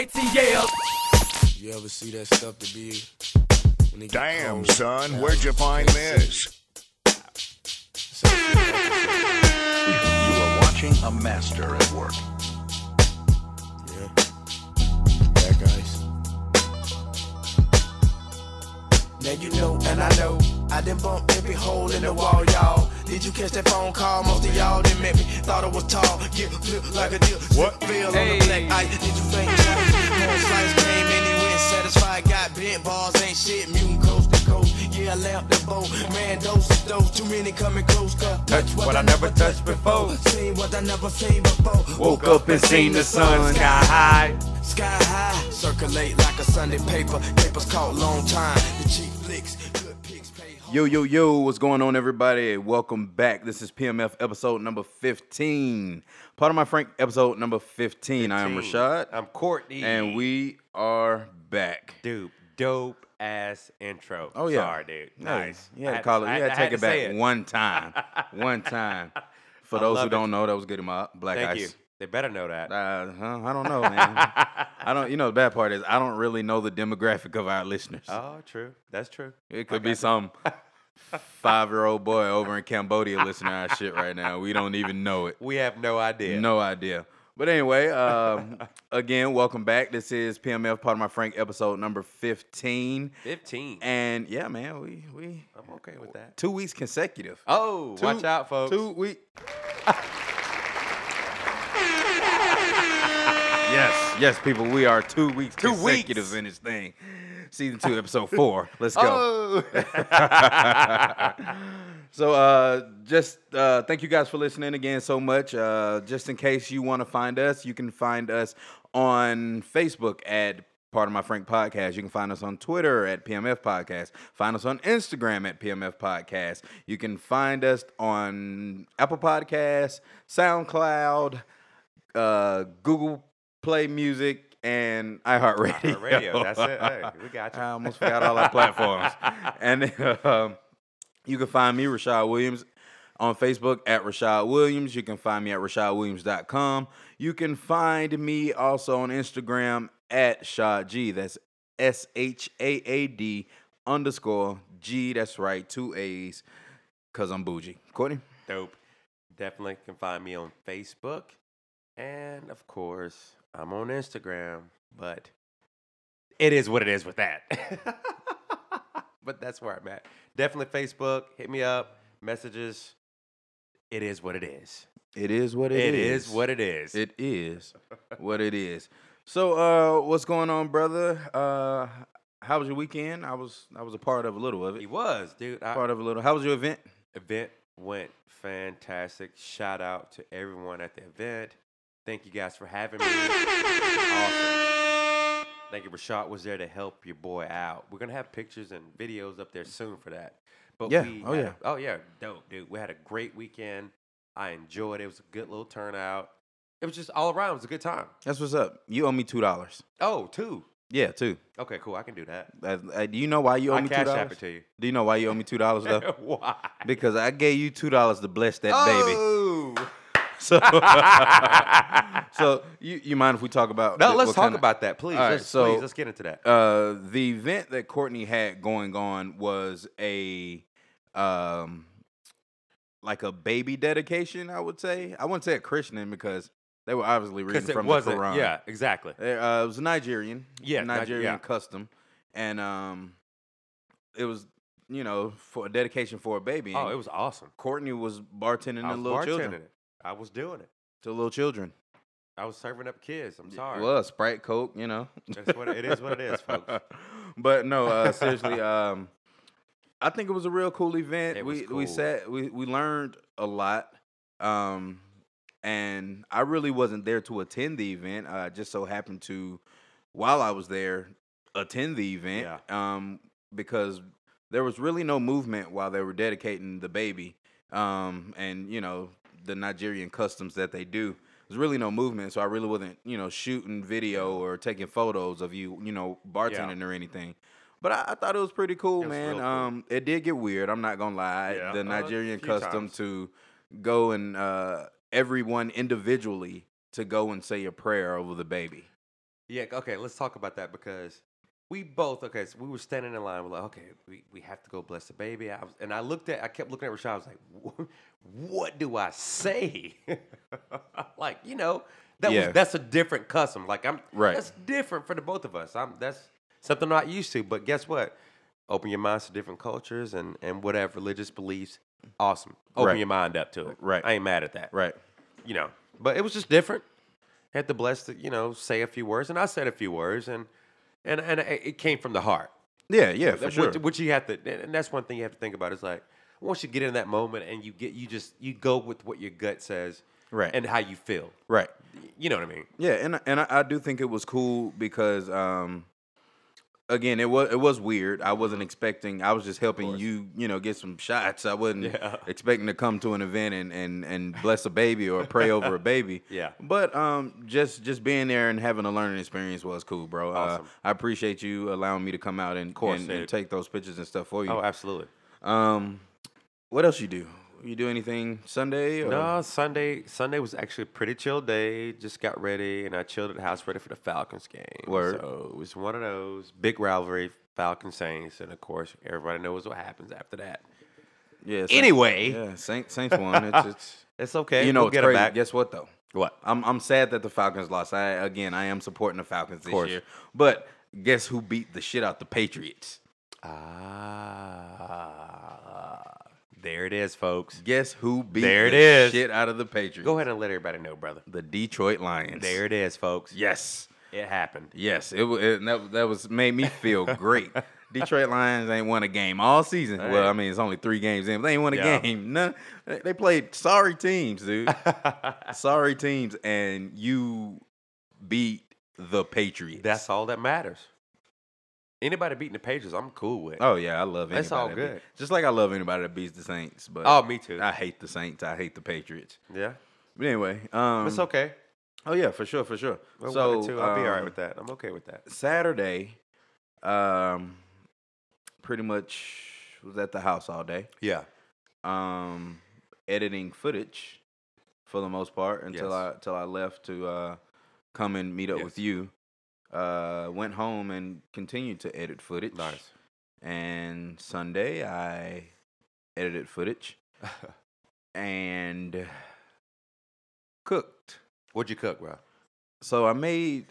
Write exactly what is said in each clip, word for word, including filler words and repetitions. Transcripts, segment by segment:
A T L. You ever see that stuff to be? When damn, cold, son, now, where'd you find this? You are watching a master at work. Yeah. Yeah, guys. Now you know and I know I done bumped every hole in the wall, y'all. Did you catch that phone call? Most of y'all didn't make me. Thought I was tall. Yeah, look like a deal. What? Feel hey. On the black ice. Did you think? More slice came and he went satisfied. Got bent balls, ain't shit. Mutant coast to coast. Yeah, I left the boat. Man, those is those. Too many coming close. Cut. Touch what, what I, I never touched before. Seen what I never seen before. Woke up and seen the sun sky high. Sky high. Circulate like a Sunday paper. Papers caught long time. The cheap flicks. Yo, yo, yo, what's going on, everybody? Welcome back. This is P M F episode number fifteen. Part of my Frank episode number fifteen. fifteen. I am Rashad. I'm Courtney. And we are back. Dude, dope ass intro. Oh, yeah. Sorry, dude. Nice. You had to call it. You had to take it back one time. One time. For those who don't know, that was good in my black ice. Thank you. They better know that. Uh, I don't know, man. I don't. You know, the bad part is I don't really know the demographic of our listeners. Oh, true. That's true. It could be some five-year-old boy over in Cambodia listening to our shit right now. We don't even know it. We have no idea. No idea. But anyway, uh, again, welcome back. This is P M F, Part of My Frank, episode number fifteen. fifteen. And yeah, man, we we. I'm okay with that. Two weeks consecutive. Oh, two, watch out, folks. Two weeks. Yes, yes, people, we are two weeks two consecutive weeks. In this thing. Season two, episode four. Let's go. Oh. So uh, just uh, thank you guys for listening again so much. Uh, just in case you want to find us, you can find us on Facebook at Part of My Frank Podcast. You can find us on Twitter at P M F Podcast. Find us on Instagram at P M F Podcast. You can find us on Apple Podcasts, SoundCloud, uh, Google Play Music, and iHeartRadio. iHeartRadio, that's it. Hey, we got you. I almost forgot all our platforms. And uh, you can find me, Rashad Williams, on Facebook at Rashad Williams. You can find me at rashad williams dot com. You can find me also on Instagram at Shad G. That's S H A A D underscore G. That's right, two A's, because I'm bougie. Courtney? Dope. Definitely can find me on Facebook. And, of course, I'm on Instagram, but it is what it is with that. But that's where I'm at. Definitely Facebook. Hit me up. Messages. It is what it is. It is what it, it is. It is what it is. It is what it is. So, uh, what's going on, brother? Uh, how was your weekend? I was I was a part of a little of it. He was, dude. I, part of a little. How was your event? Event went fantastic. Shout out to everyone at the event. Thank you guys for having me. Awesome. Thank you. Rashad was there to help your boy out. We're going to have pictures and videos up there soon for that. But yeah. We oh, yeah. A, oh, yeah. Dope, dude. We had a great weekend. I enjoyed it. It was a good little turnout. It was just all around. It was a good time. That's what's up. You owe me two dollars. Oh, two? Yeah, two. Okay, cool. I can do that. Uh, uh, do you know why you owe I me two dollars? I cash app it to you. Do you know why you owe me two dollars, though? Why? Because I gave you two dollars to bless that oh. baby. So, so you, you mind if we talk about? No, the, let's talk kinda, about that, please. Right, let's, so, please, let's get into that. Uh, the event that Courtney had going on was a, um, like a baby dedication. I would say I wouldn't say a christening because they were obviously reading from the Quran. Yeah, exactly. Uh, it was a Nigerian, yeah, Nigerian yeah. custom, and um, it was. You know, for a dedication for a baby. Oh, and it was awesome. Courtney was bartending I was the little bartending children. It. I was doing it. To little children. I was serving up kids. I'm sorry. Well, Sprite, Coke, you know. That's what it is what it is, folks. But no, uh, seriously, um, I think it was a real cool event. It we was cool. we sat we, we learned a lot. Um, and I really wasn't there to attend the event. I just so happened to, while I was there, attend the event. Yeah. Um, because there was really no movement while they were dedicating the baby. Um, and you know, the Nigerian customs that they do. There's really no movement, so I really wasn't, you know, shooting video or taking photos of you, you know, bartending yeah. or anything. But I, I thought it was pretty cool, it man. Cool. Um, it did get weird. I'm not gonna lie. Yeah. The Nigerian uh, custom times. to go and uh, everyone individually to go and say a prayer over the baby. Yeah, okay, let's talk about that because we both, okay, so we were standing in line. We're like, okay, we, we have to go bless the baby. I was, and I looked at, I kept looking at Rashad. I was like, what do I say? Like, you know, that yeah. was that's a different custom. Like, I'm right. That's different for the both of us. I'm that's something I'm not used to. But guess what? Open your minds to different cultures and, and whatever religious beliefs. Awesome. Open right. your mind up to it. Right. I ain't mad at that. Right. You know, but it was just different. Had to bless the, you know, say a few words, and I said a few words, and and, and it came from the heart. Yeah, yeah, for which, sure. Which you have to, and that's one thing you have to think about. Is like once you get in that moment, and you get, you just you go with what your gut says, right, and how you feel, right. You know what I mean? Yeah, and and I, I do think it was cool because, um, again, it was it was weird. I wasn't expecting. I was just helping you, you know, get some shots. I wasn't yeah. expecting to come to an event and, and, and bless a baby or pray over a baby. Yeah. But um, just just being there and having a learning experience was cool, bro. Awesome. Uh, I appreciate you allowing me to come out and, course, and, and take those pictures and stuff for you. Oh, absolutely. Um, what else you do? You do anything Sunday? Or? No, Sunday. Sunday was actually a pretty chill day. Just got ready, and I chilled at the house, ready for the Falcons game. Word. So it was one of those big rivalry, Falcons Saints, and of course, everybody knows what happens after that. Yeah. Saints, anyway, yeah, Saints Saints won. It's it's, it's okay. You know, we'll get it back. Guess what though? What? I'm I'm sad that the Falcons lost. I again, I am supporting the Falcons this year. But guess who beat the shit out the Patriots? Ah. There it is, folks. Guess who beat there it the is. shit out of the Patriots? Go ahead and let everybody know, brother. The Detroit Lions. There it is, folks. Yes. It happened. Yes. It, it that, that was made me feel great. Detroit Lions ain't won a game all season. All right. Well, I mean, it's only three games in, but they ain't won a yeah. game. None. They played sorry teams, dude. Sorry teams, and you beat the Patriots. That's all that matters. Anybody beating the Patriots, I'm cool with. Oh, yeah, I love anybody. That's all good. Be- Just like I love anybody that beats the Saints. But oh, me too. I hate the Saints. I hate the Patriots. Yeah. But anyway. Um, it's okay. Oh, yeah, for sure, for sure. We're so, one or two. I'll um, be all right with that. I'm okay with that. Saturday, um, pretty much was at the house all day. Yeah. Um, editing footage for the most part until yes. I until I left to uh, come and meet up yes. with you. Uh, went home and continued to edit footage. Nice. And Sunday I edited footage and cooked. What'd you cook, bro? So I made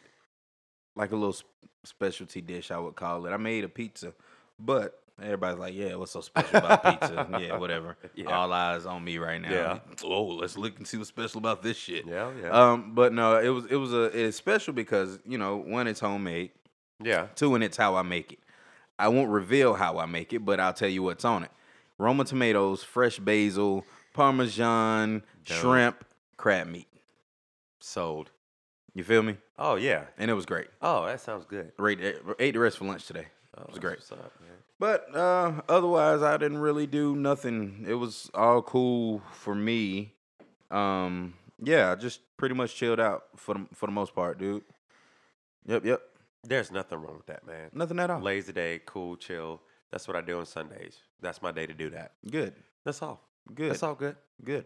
like a little specialty dish, I would call it. I made a pizza, but everybody's like, "Yeah, what's so special about pizza?" Yeah, whatever. Yeah. All eyes on me right now. Yeah. Oh, let's look and see what's special about this shit. Yeah, yeah. Um, but no, it was it was a it's special because, you know, one, it's homemade. Yeah. Two, and it's how I make it. I won't reveal how I make it, but I'll tell you what's on it: Roma tomatoes, fresh basil, Parmesan, Dope. shrimp, crab meat. Sold. You feel me? Oh yeah. And it was great. Oh, that sounds good. Right, ate the rest for lunch today. Oh, it was great. What's up, man? But uh, otherwise, I didn't really do nothing. It was all cool for me. Um, yeah, I just pretty much chilled out for the, for the most part, dude. Yep, yep. There's nothing wrong with that, man. Nothing at all. Lazy day, cool, chill. That's what I do on Sundays. That's my day to do that. Good. That's all. Good. That's all good. Good.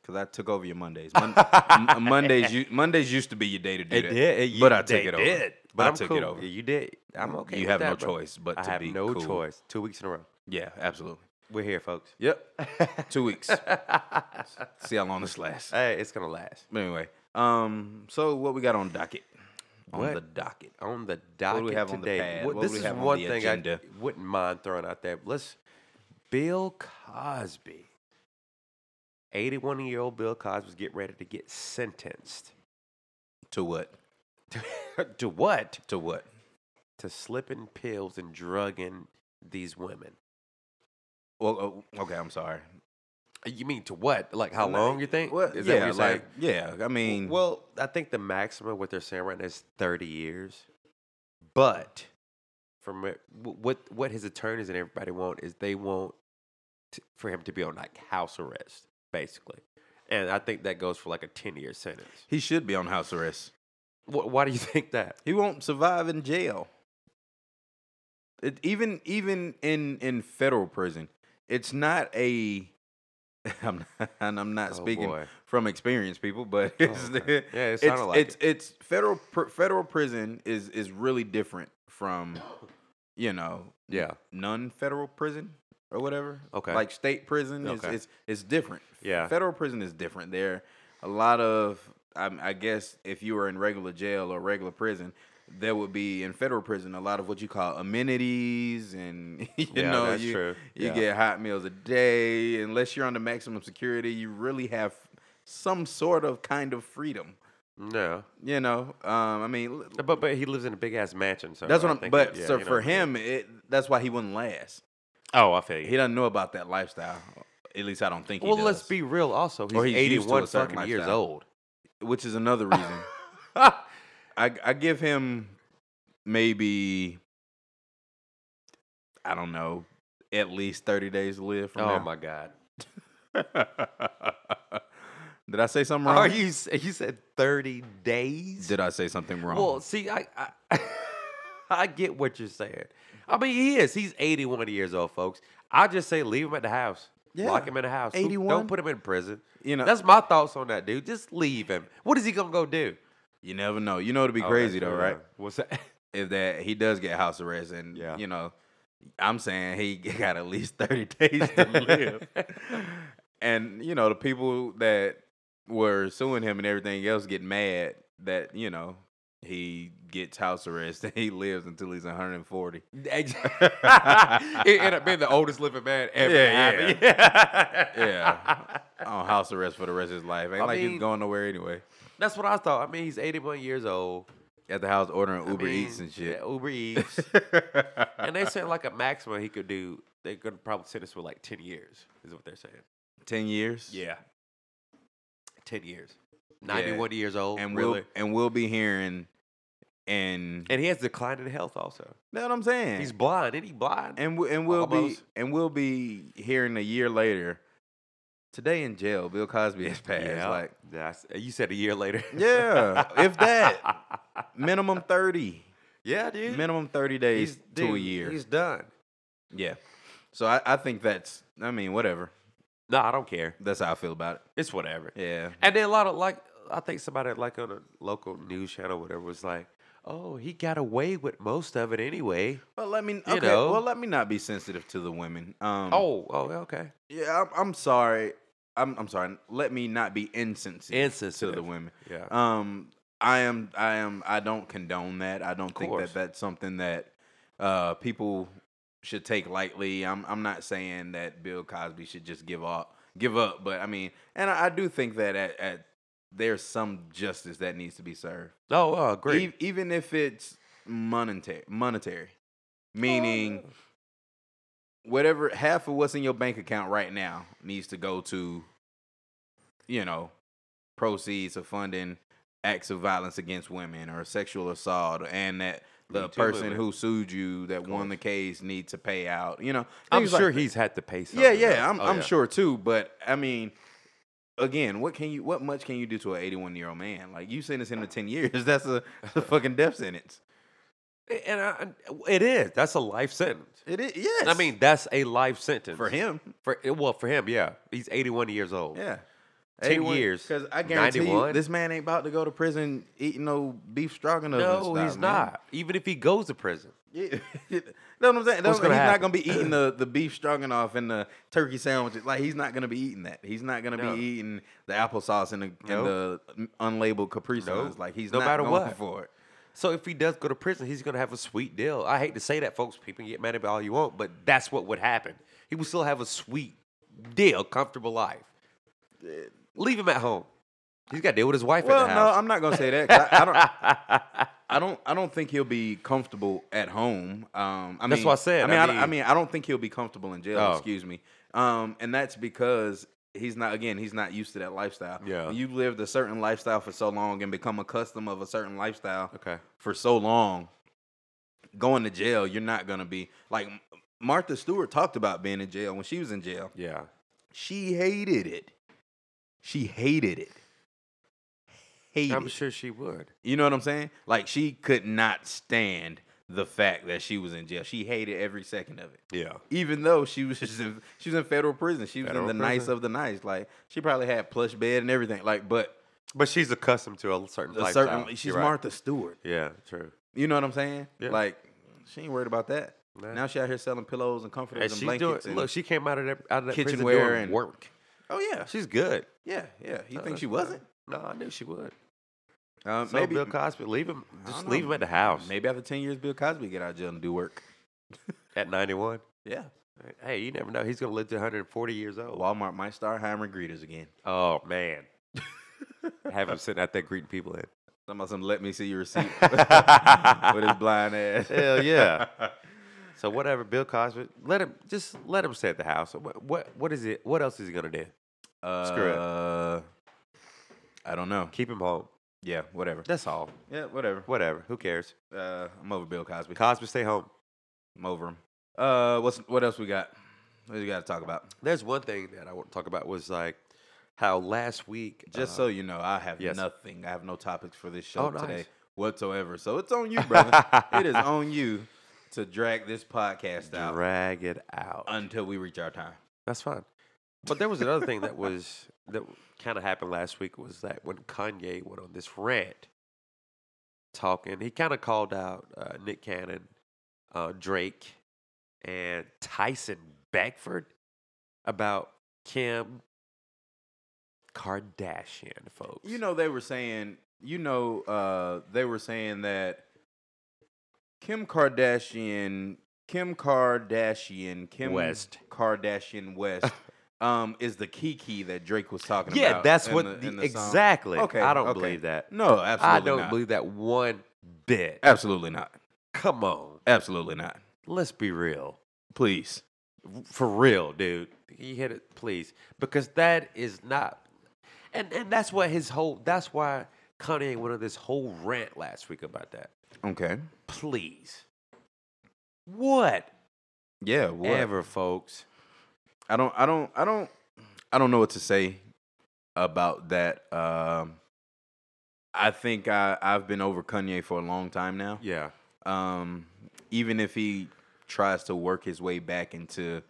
Because I took over your Mondays. Mon- M- Mondays you, Mondays used to be your day to do it that. Did. It did. But I took it over. Did. But I'm I took cool. it over. Yeah, you did. I'm okay You with have that, no bro. choice but I to be no cool. I have no choice. Two weeks in a row. Yeah, absolutely. We're here, folks. Yep. Two weeks. See how long this lasts. Hey, it's going to last. But anyway, um, so what we got on docket? What? On the docket. On the docket what do we have today. On the pad? What, what this do we have is on one the thing agenda? I wouldn't mind throwing out there. Let's Bill Cosby. eighty-one-year-old Bill Cosby was getting ready to get sentenced. To what? To what? To what? To slipping pills and drugging these women. Well, okay, I'm sorry. You mean to what? Like how like, long you think? What? Is yeah, that what you're like, saying? Yeah, I mean. Well, I think the maximum what they're saying right now is thirty years. But from what what his attorneys and everybody want is they want to, for him to be on like house arrest, basically. And I think that goes for like a ten-year sentence. He should be on house arrest. Why do you think that? He won't survive in jail. It, even even in, in federal prison, it's not a... I'm not, I'm not oh speaking boy. from experienced people, but it's, oh, okay. yeah, it sounded it's, like it's, it. it's it's federal pr- federal prison is is really different from, you know, yeah, non-federal prison or whatever. Okay, like state prison is okay. it's it's different. Yeah, federal prison is different. There, a lot of I, I guess if you were in regular jail or regular prison, there would be in federal prison a lot of what you call amenities, and you yeah, know that's you true. you yeah. get hot meals a day. Unless you're under maximum security, you really have some sort of kind of freedom. Yeah, you know, um, I mean, but but he lives in a big ass mansion, so that's what I'm. But yeah, so for know, him, yeah. it that's why he wouldn't last. Oh, I feel you. He doesn't know about that lifestyle. At least I don't think well, he does. Well, let's be real. Also, he's, he's eighty-one fucking lifestyle. years old, which is another reason. I, I give him maybe, I don't know, at least thirty days to live from oh now. Oh, my God. Did I say something wrong? Are you, you said thirty days? Did I say something wrong? Well, see, I I, I get what you're saying. I mean, he is. He's eighty-one years old, folks. I just say leave him at the house. Yeah. Lock him in the house. eighty-one Don't put him in prison. You know, that's my thoughts on that, dude. Just leave him. What is he going to go do? You never know. You know it'd be oh, crazy though, right? What's that? If that he does get house arrest, and yeah. you know, I'm saying he got at least thirty days to live. And you know, the people that were suing him and everything else get mad that you know he gets house arrest and he lives until he's one hundred forty. It ended up being the oldest living man ever. Yeah, yeah, yeah. yeah. On house arrest for the rest of his life. Ain't I like mean, he's going nowhere anyway. That's what I thought. I mean, he's eighty-one years old. At the house ordering Uber I mean, Eats and shit. Yeah, Uber Eats. And they said like a maximum he could do, they could probably sentence for like ten years is what they're saying. ten years? Yeah. ten years. ninety-one yeah. years old. And really. we'll and we'll be hearing and And he has declined in health also. That's what I'm saying. He's blind. Isn't he blind? And we, and we'll Almost. be and we'll be hearing a year later. Today in jail, Bill Cosby has passed. Yeah. Like That's, you said, a year later. Yeah, if that. Minimum thirty. Yeah, dude. Minimum thirty days he's, to dude, a year. He's done. Yeah. So I, I think that's. I mean, whatever. No, I don't care. That's how I feel about it. It's whatever. Yeah. And then a lot of like, I think somebody like on a local news channel, or whatever, was like, "Oh, he got away with most of it anyway." Well, let me. Okay. You know? Well, let me not be sensitive to the women. Um, oh. Oh. Okay. Yeah. I'm, I'm sorry. I'm, I'm sorry. Let me not be insensitive, insensitive. to the women. Yeah. Um. I am. I am. I don't condone that. I don't think that that's something that uh people should take lightly. I'm. I'm not saying that Bill Cosby should just give up. Give up. But I mean, and I, I do think that at. at there's some justice that needs to be served. Oh, uh, great. E- even if it's monetary, monetary, meaning oh. whatever, half of what's in your bank account right now needs to go to, you know, proceeds of funding acts of violence against women or sexual assault, and that the Me person too, who sued you that won the case needs to pay out. You know, I'm sure like he's had to pay something. Yeah, yeah, I'm, oh, I'm yeah. sure too. But I mean. Again, what can you? What much can you do to an eighty-one-year-old man? Like you sentence him to ten years. That's a, that's a fucking death sentence. And I, it is. That's a life sentence. It is. Yes. I mean, that's a life sentence for him. For well, for him, yeah. He's eighty-one years old. Yeah. ten eighty-one, years. Because I guarantee ninety-one. You, this man ain't about to go to prison eating no beef stroganoff. No, style, he's man. not. Even if he goes to prison. Yeah. You know what I'm saying? What's he's happen? not going to be eating the, the beef stroganoff and the turkey sandwiches. Like, he's not going to be eating that. He's not going to no. be eating the applesauce and the, no. and the unlabeled Capri Suns. No. Like, he's no not matter going what. for it. So if he does go to prison, he's going to have a sweet deal. I hate to say that, folks. People can get mad about all you want, but that's what would happen. He would still have a sweet deal, comfortable life. It, Leave him at home. He's got to deal with his wife well, at the house. Well, no, I'm not gonna say that. I, I don't. I don't. I don't think he'll be comfortable at home. Um, I that's mean, what I said. I mean, I mean, I, I mean, I don't think he'll be comfortable in jail. Oh. Excuse me. Um, and that's because he's not. Again, he's not used to that lifestyle. Yeah. When you lived a certain lifestyle for so long and become accustomed of a certain lifestyle. Okay. For so long, going to jail, you're not gonna be like Martha Stewart talked about being in jail when she was in jail. Yeah. She hated it. She hated it. Hated. I'm sure she would. You know what I'm saying? Like, she could not stand the fact that she was in jail. She hated every second of it. Yeah. Even though she was just in, she was in federal prison. She was federal in the prison. nice of the nice. Like, she probably had plush bed and everything. Like, but but she's accustomed to a certain a lifestyle. Certain, she's right. Martha Stewart. Yeah, true. You know what I'm saying? Yeah. Like, she ain't worried about that. Man. Now she out here selling pillows and comforters and, and blankets. Doing, and look, she came out of that out of that kitchenware and work. Oh yeah, she's good. Yeah, yeah. You no, think she wasn't? No, I knew she would. Um, so maybe Bill Cosby, leave him. Just leave him at the house. Maybe after ten years, Bill Cosby get out of jail and do work. At ninety-one. Yeah. Hey, you never know. He's gonna live to one hundred forty years old. Walmart might start hiring greeters again. Oh man. Have him sitting out there greeting people in. Some of them let me see your receipt with his blind ass. Hell yeah. So whatever, Bill Cosby, let him just let him stay at the house. What what, what is it? What else is he gonna do? Uh, Screw it. I don't know. Keep him home. Yeah, whatever. That's all. Yeah, whatever. Whatever. Who cares? Uh, I'm over Bill Cosby. Cosby, stay home. I'm over him. Uh, what's what else we got? What do we got to talk about? There's one thing that I want to talk about was like how last week. Just uh, so you know, I have yes. nothing. I have no topics for this show oh, nice. today whatsoever. So it's on you, brother. It is on you to drag this podcast out. Drag it out until we reach our time. That's fine. But there was another thing that was that kind of happened last week was that when Kanye went on this rant talking, he kind of called out uh, Nick Cannon, uh, Drake, and Tyson Beckford about Kim Kardashian, folks. You know they were saying, you know uh, they were saying that Kim Kardashian, Kim Kardashian, Kim West. Kardashian West. Um, is the Kiki that Drake was talking yeah, about. Yeah, that's what... The, the, the exactly. Okay, I don't okay. believe that. No, absolutely not. I don't not. believe that one bit. Absolutely not. Come on. Absolutely not. Let's be real. Please. For real, dude. You hit it, please. Because that is not... And and that's what his whole... That's why Kanye went on this whole rant last week about that. Okay. Please. What? Yeah, what? Ever, folks. I don't, I don't, I don't, I don't know what to say about that. Um, I think I, I've been over Kanye for a long time now. Yeah. Um, even if he tries to work his way back into,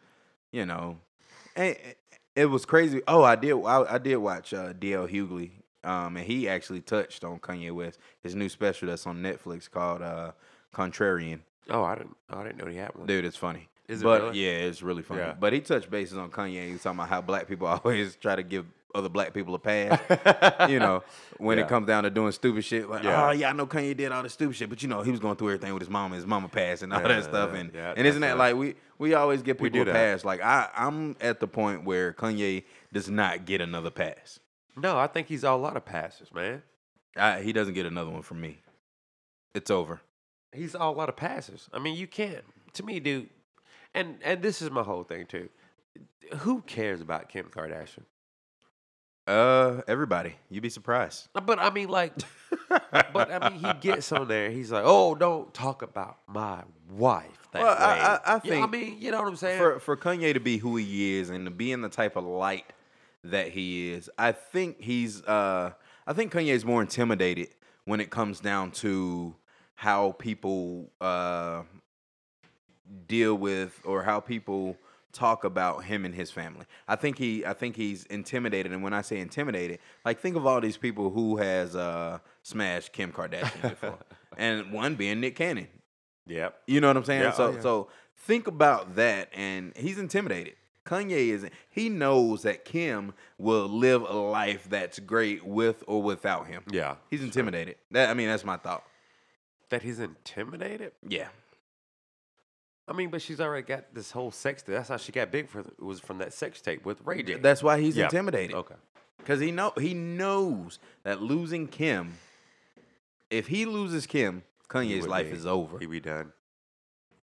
you know, it, it was crazy. Oh, I did, I, I did watch uh, D L Hughley, um, and he actually touched on Kanye West. His new special that's on Netflix called uh, Contrarian. Oh, I didn't, I didn't know he had one. Dude, it's funny. Is it but really? Yeah, it's really funny. Yeah. But he touched bases on Kanye. He was talking about how black people always try to give other black people a pass, you know, when yeah. it comes down to doing stupid shit. Like, yeah. oh yeah, I know Kanye did all this stupid shit, but you know, he was going through everything with his mom and his mama passed and all yeah, that stuff. And yeah, and isn't that right. like we we always get people a pass? Like I I'm at the point where Kanye does not get another pass. No, I think he's all out of passes, man. I, he doesn't get another one from me. It's over. He's all out of passes. I mean, you can't. To me, dude. And and this is my whole thing too. Who cares about Kim Kardashian? Uh, everybody. You'd be surprised. But I mean, like, but I mean, he gets on there. He's like, "Oh, don't talk about my wife." That well, way. I, I, I think. You know, I mean, you know what I'm saying. For for Kanye to be who he is and to be in the type of light that he is, I think he's. Uh, I think Kanye's more intimidated when it comes down to how people. Uh, deal with or how people talk about him and his family. I think he I think he's intimidated, and when I say intimidated, like think of all these people who has uh, smashed Kim Kardashian before. And one being Nick Cannon. Yep. You know what I'm saying? Yeah, so oh, yeah. so think about that, and he's intimidated. Kanye isn't. He knows that Kim will live a life that's great with or without him. Yeah. He's intimidated. Sure. That I mean that's my thought. That he's intimidated? Yeah. I mean, but she's already got this whole sex tape. That's how she got big for the, was from that sex tape with Ray J. That's why he's yeah. intimidated. Okay. Because he know he knows that losing Kim, if he loses Kim, Kanye's life be. is over. He be done.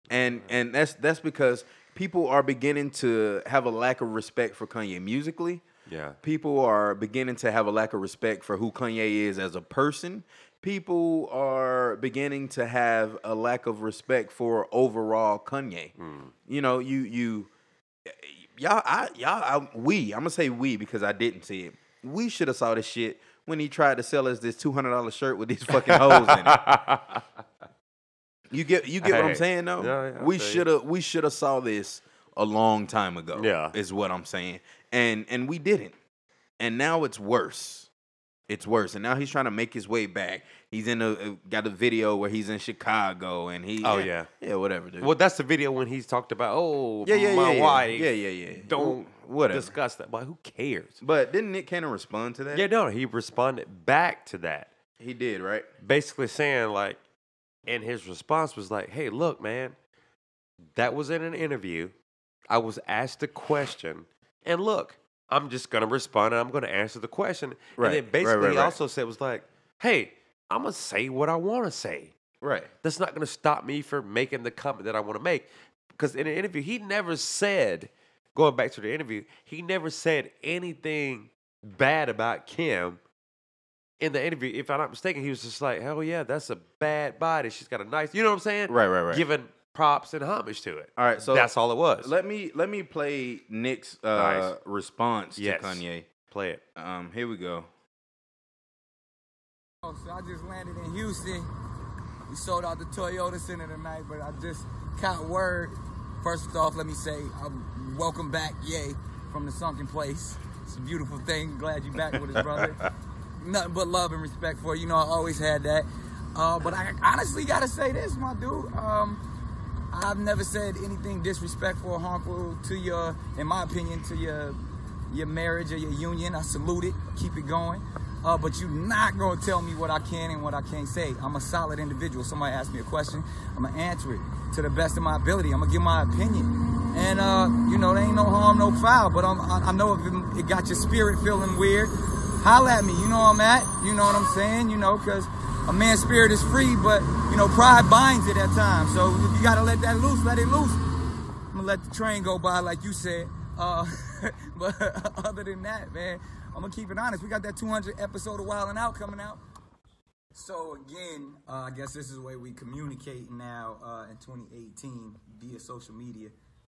And and that's that's because people are beginning to have a lack of respect for Kanye musically. Yeah. People are beginning to have a lack of respect for who Kanye is as a person. People are beginning to have a lack of respect for overall Kanye. Mm. You know, you you y'all I y'all I, we I'm gonna say we because I didn't see it. We should have saw this shit when he tried to sell us this two hundred dollar shirt with these fucking holes in it. You get you get hey. what I'm saying though? Yeah, yeah, we should have we should have saw this a long time ago. Yeah. Is what I'm saying. And and we didn't. And now it's worse. It's worse. And now he's trying to make his way back. He's in a got a video where he's in Chicago and he Oh yeah. Yeah, whatever, dude. Well, that's the video when he's talked about, "Oh, yeah, yeah, my yeah, wife." Yeah, yeah, yeah. Don't whatever. discuss that. But who cares? But didn't Nick Cannon respond to that? Yeah, no, he responded back to that. He did, right? Basically saying like, and his response was like, "Hey, look, man, that was in an interview. I was asked a question, and look, I'm just gonna respond and I'm gonna answer the question." Right. And then basically, right, right, he right. also said was like, "Hey, I'm gonna say what I want to say. Right. That's not gonna stop me from making the comment that I want to make." Because in an interview, he never said, going back to the interview, he never said anything bad about Kim. In the interview, if I'm not mistaken, he was just like, "Hell yeah, that's a bad body. She's got a nice," you know what I'm saying? Right, right, right. Giving props and homage to it. All right, so that's all it was. Let me let me play Nick's uh, nice. response yes. to Kanye. Play it. Um, here we go. "So I just landed in Houston. We sold out the Toyota Center tonight, but I just caught word. First off, let me say, I'm welcome back, yay, from the sunken place. It's a beautiful thing. Glad you back with us, brother." Nothing but love and respect for it. You know, I always had that. Uh, but I honestly got to say this, my dude. Um, I've never said anything disrespectful or harmful to your, in my opinion, to your your marriage or your union. I salute it. Keep it going. Uh, but you're not going to tell me what I can and what I can't say. I'm a solid individual. Somebody asked me a question. I'm going to answer it to the best of my ability. I'm going to give my opinion. And, uh, you know, there ain't no harm, no foul. But I'm, I, I know if it got your spirit feeling weird, holla at me, you know I'm at, you know what I'm saying, you know, because a man's spirit is free, but, you know, pride binds at that time, so if you got to let that loose, let it loose. I'm going to let the train go by, like you said, uh, but other than that, man, I'm going to keep it honest. We got that two hundredth episode of Wild 'N Out coming out, so again, uh, I guess this is the way we communicate now uh, in twenty eighteen via social media.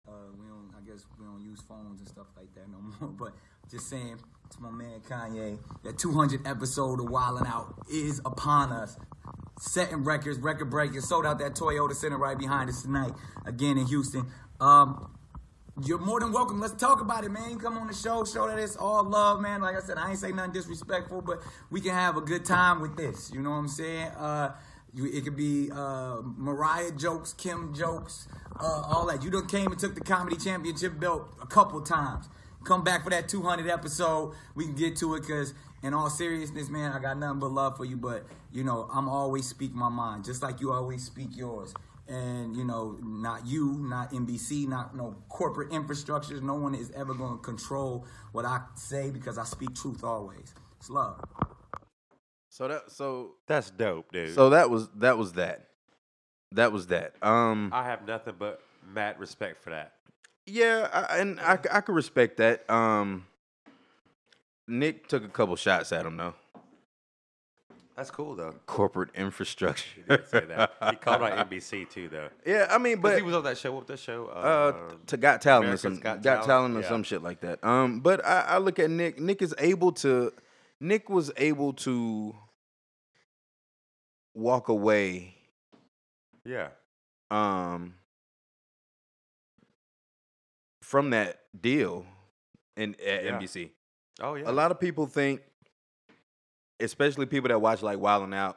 Uh, we don't, I guess we don't use phones and stuff like that no more, but just saying to my man Kanye, that two hundredth episode of Wild 'N Out is upon us. Setting records, record breaking, sold out that Toyota Center right behind us tonight, again in Houston. Um, you're more than welcome. Let's talk about it, man. You come on the show, show that it's all love, man. Like I said, I ain't say nothing disrespectful, but we can have a good time with this, you know what I'm saying? Uh, It could be uh, Mariah jokes, Kim jokes, uh, all that. You done came and took the comedy championship belt a couple times. Come back for that two hundredth episode. We can get to it because, in all seriousness, man, I got nothing but love for you. But, you know, I'm always speak my mind, just like you always speak yours. And, you know, not you, not N B C, not no corporate infrastructures. No one is ever going to control what I say because I speak truth always. It's love. So that so that's dope, dude. So that was that was that. That was that. Um, I have nothing but mad respect for that. Yeah, I, and I, I could respect that. Um, Nick took a couple shots at him though. That's cool though. Corporate infrastructure. He didn't say that. He called out N B C too though. Yeah, I mean, but he was on that show. What was that show? Uh, uh to Got Talent or some Got, Got Talent or yeah. some shit like that. Um, but I, I look at Nick. Nick is able to. Nick was able to. walk away. Yeah. Um from that deal in at yeah. N B C. Oh yeah. A lot of people think, especially people that watch like Wild 'N Out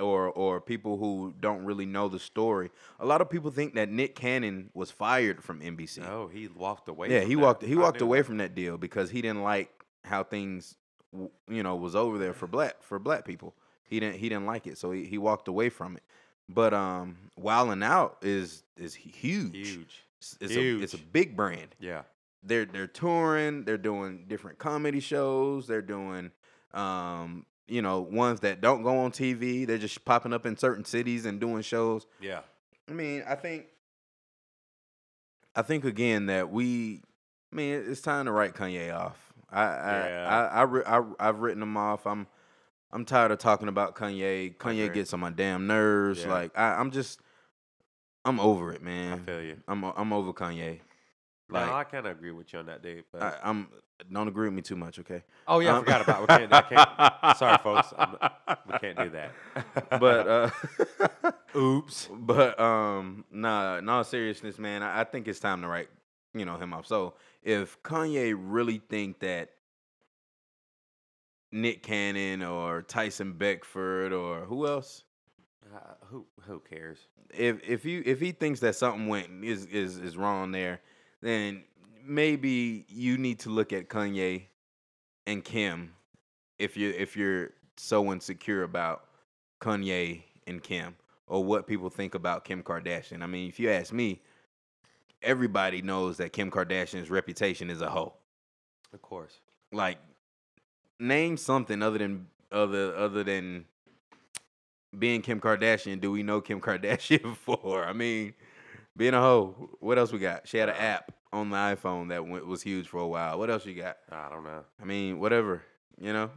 or or people who don't really know the story, a lot of people think that Nick Cannon was fired from N B C. Oh, he walked away yeah, from Yeah, he that. walked he walked away that. from that deal because he didn't like how things, you know, was over there for black for black people. He didn't. He didn't like it, so he, he walked away from it. But um, Wild 'N Out is is huge. Huge. It's huge. A, it's a big brand. Yeah. They're they're touring. They're doing different comedy shows. They're doing um, you know, ones that don't go on T V. They're just popping up in certain cities and doing shows. Yeah. I mean, I think. I think again that we. I mean, it's time to write Kanye off. I yeah. I, I, I, I I've written him off. I'm. I'm tired of talking about Kanye. Kanye gets on my damn nerves. Yeah. Like I, I'm just, I'm over it, man. I feel you. I'm I'm over Kanye. Like, no, I kind of agree with you on that, Dave. But I, I'm don't agree with me too much, okay? Oh yeah, um, I forgot about. We can't. I can't sorry, folks. I'm, we can't do that. But uh, oops. But um, nah, in all seriousness, man, I, I think it's time to write, you know, him off. So if Kanye really think that Nick Cannon or Tyson Beckford or who else? Uh, who who cares? If if you if he thinks that something went is is is wrong there, then maybe you need to look at Kanye and Kim if you if you're so insecure about Kanye and Kim or what people think about Kim Kardashian. I mean, if you ask me, everybody knows that Kim Kardashian's reputation is a hoe. Of course. Like, name something other than other other than being Kim Kardashian. Do we know Kim Kardashian for? I mean, being a hoe. What else we got? She had an app on the iPhone that went, was huge for a while. What else you got? I don't know. I mean, whatever, you know?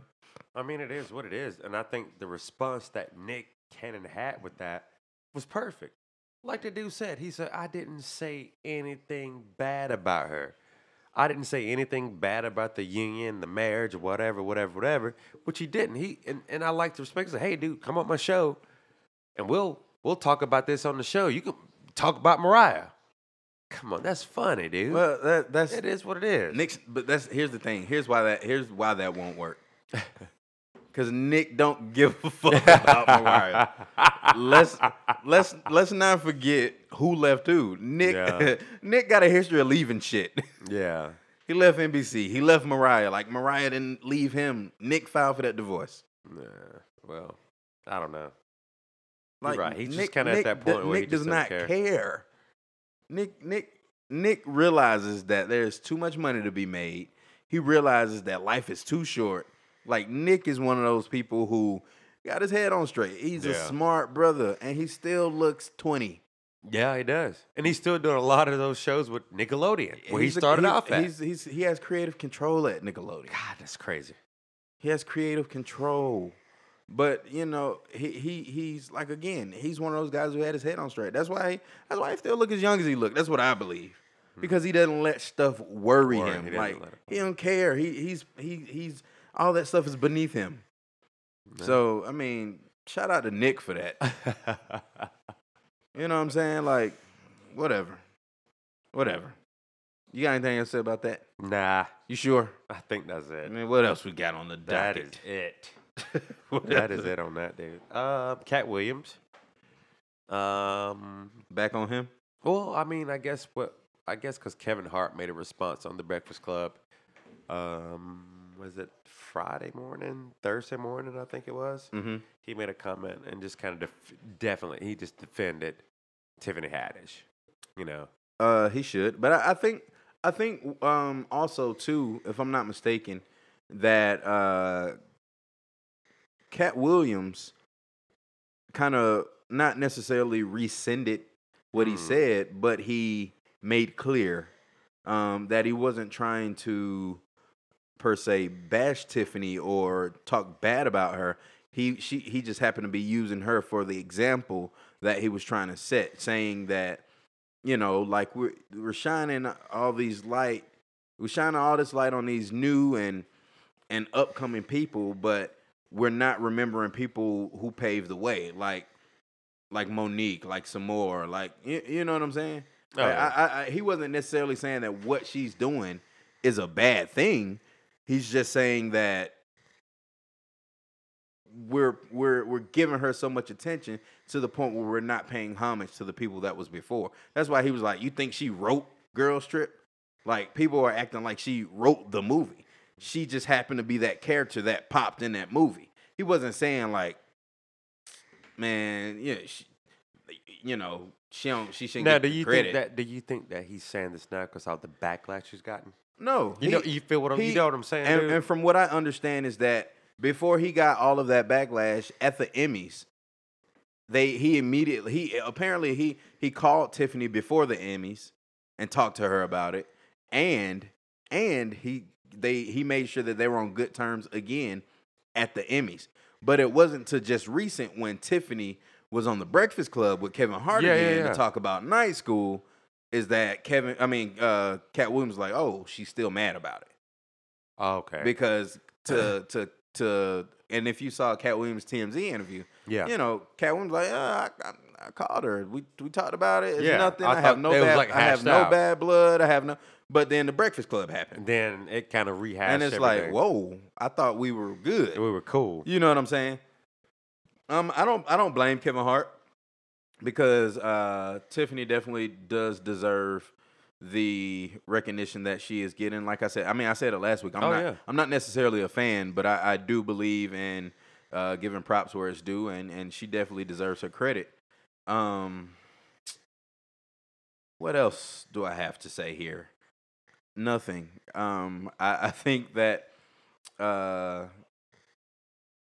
I mean, it is what it is. And I think the response that Nick Cannon had with that was perfect. Like the dude said, he said, I didn't say anything bad about her. I didn't say anything bad about the union, the marriage, whatever, whatever, whatever. Which he didn't. He and, and I like to respect him. Hey, dude, come on my show, and we'll we'll talk about this on the show. You can talk about Mariah. Come on, that's funny, dude. Well, that, that's it is what it is. Nick's, but that's here's the thing. Here's why that here's why that won't work. Because Nick don't give a fuck about Mariah. let's let's let's not forget who left who. Nick yeah. Nick got a history of leaving shit. Yeah, he left N B C. He left Mariah. Like Mariah didn't leave him. Nick filed for that divorce. Yeah. Well, I don't know. Like You're right, he's Nick, just kind of at that point d- where Nick he does not care. care. Nick Nick Nick realizes that there's too much money to be made. He realizes that life is too short. Like, Nick is one of those people who got his head on straight. He's yeah. a smart brother, and he still looks twenty. Yeah, he does. And he's still doing a lot of those shows with Nickelodeon, where he's he started a, he, off at. He's, he's, he has creative control at Nickelodeon. God, that's crazy. He has creative control. But, you know, he he he's, like, again, he's one of those guys who had his head on straight. That's why he, that's why he still looks as young as he looked. That's what I believe. Hmm. Because he doesn't let stuff worry or him. He like, him. he don't care. He He's... He, he's All that stuff is beneath him. No. So, I mean, shout out to Nick for that. You know what I'm saying? Like, whatever. Whatever. You got anything else to say about that? Nah. You sure? I think that's it. I mean, what else we got on the docket? That is it. That is it on that, dude. Uh, Cat Williams. Um, Back on him? Well, I mean, I guess what I guess because Kevin Hart made a response on The Breakfast Club. Um, was it? Friday morning, Thursday morning, I think it was. Mm-hmm. He made a comment and just kind of def- definitely, he just defended Tiffany Haddish. You know, uh, he should. But I, I think, I think um, also too, if I'm not mistaken, that uh, Cat Williams kind of not necessarily rescinded what mm. he said, but he made clear um, that he wasn't trying to. Per se, bash Tiffany or talk bad about her. He she he just happened to be using her for the example that he was trying to set, saying that, you know, like we're we're shining all these light, we're shining all this light on these new and and upcoming people, but we're not remembering people who paved the way, like like Monique, like Samore, like you, you know what I'm saying? Oh, like, yeah. I, I, he wasn't necessarily saying that what she's doing is a bad thing. He's just saying that we're we're we're giving her so much attention to the point where we're not paying homage to the people that was before. That's why he was like, "You think she wrote Girls Trip?" Like people are acting like she wrote the movie. She just happened to be that character that popped in that movie. He wasn't saying like, "Man, yeah, she, you know, she don't she shouldn't now, get do you credit." Think that, do you think that he's saying this now because of the backlash she's gotten? No, you he, know you feel what I'm, he, you know what I'm saying, and, dude? And from what I understand is that before he got all of that backlash at the Emmys, they he immediately he apparently he he called Tiffany before the Emmys and talked to her about it, and and he they he made sure that they were on good terms again at the Emmys. But it wasn't to just recent when Tiffany was on The Breakfast Club with Kevin Hart yeah, again yeah, yeah. to talk about night school. is that Kevin, I mean, uh, Cat Williams was like, oh, she's still mad about it. Oh, okay. Because to, to, to, and if you saw Cat Williams' T M Z interview, yeah. you know, Cat Williams was like, oh, I, I, I called her. We we talked about it. It's yeah. nothing. I, I have no bad, like I have out. no bad blood. I have no, but then the Breakfast Club happened. Then it kind of rehashed And it's everything. Like, whoa, I thought we were good. We were cool. You know what I'm saying? Um, I don't, I don't blame Kevin Hart. Because uh, Tiffany definitely does deserve the recognition that she is getting. Like I said, I mean, I said it last week. I'm oh, not yeah. I'm not necessarily a fan, but I, I do believe in uh, giving props where it's due, and, and she definitely deserves her credit. Um, what else do I have to say here? Nothing. Um, I, I think that uh,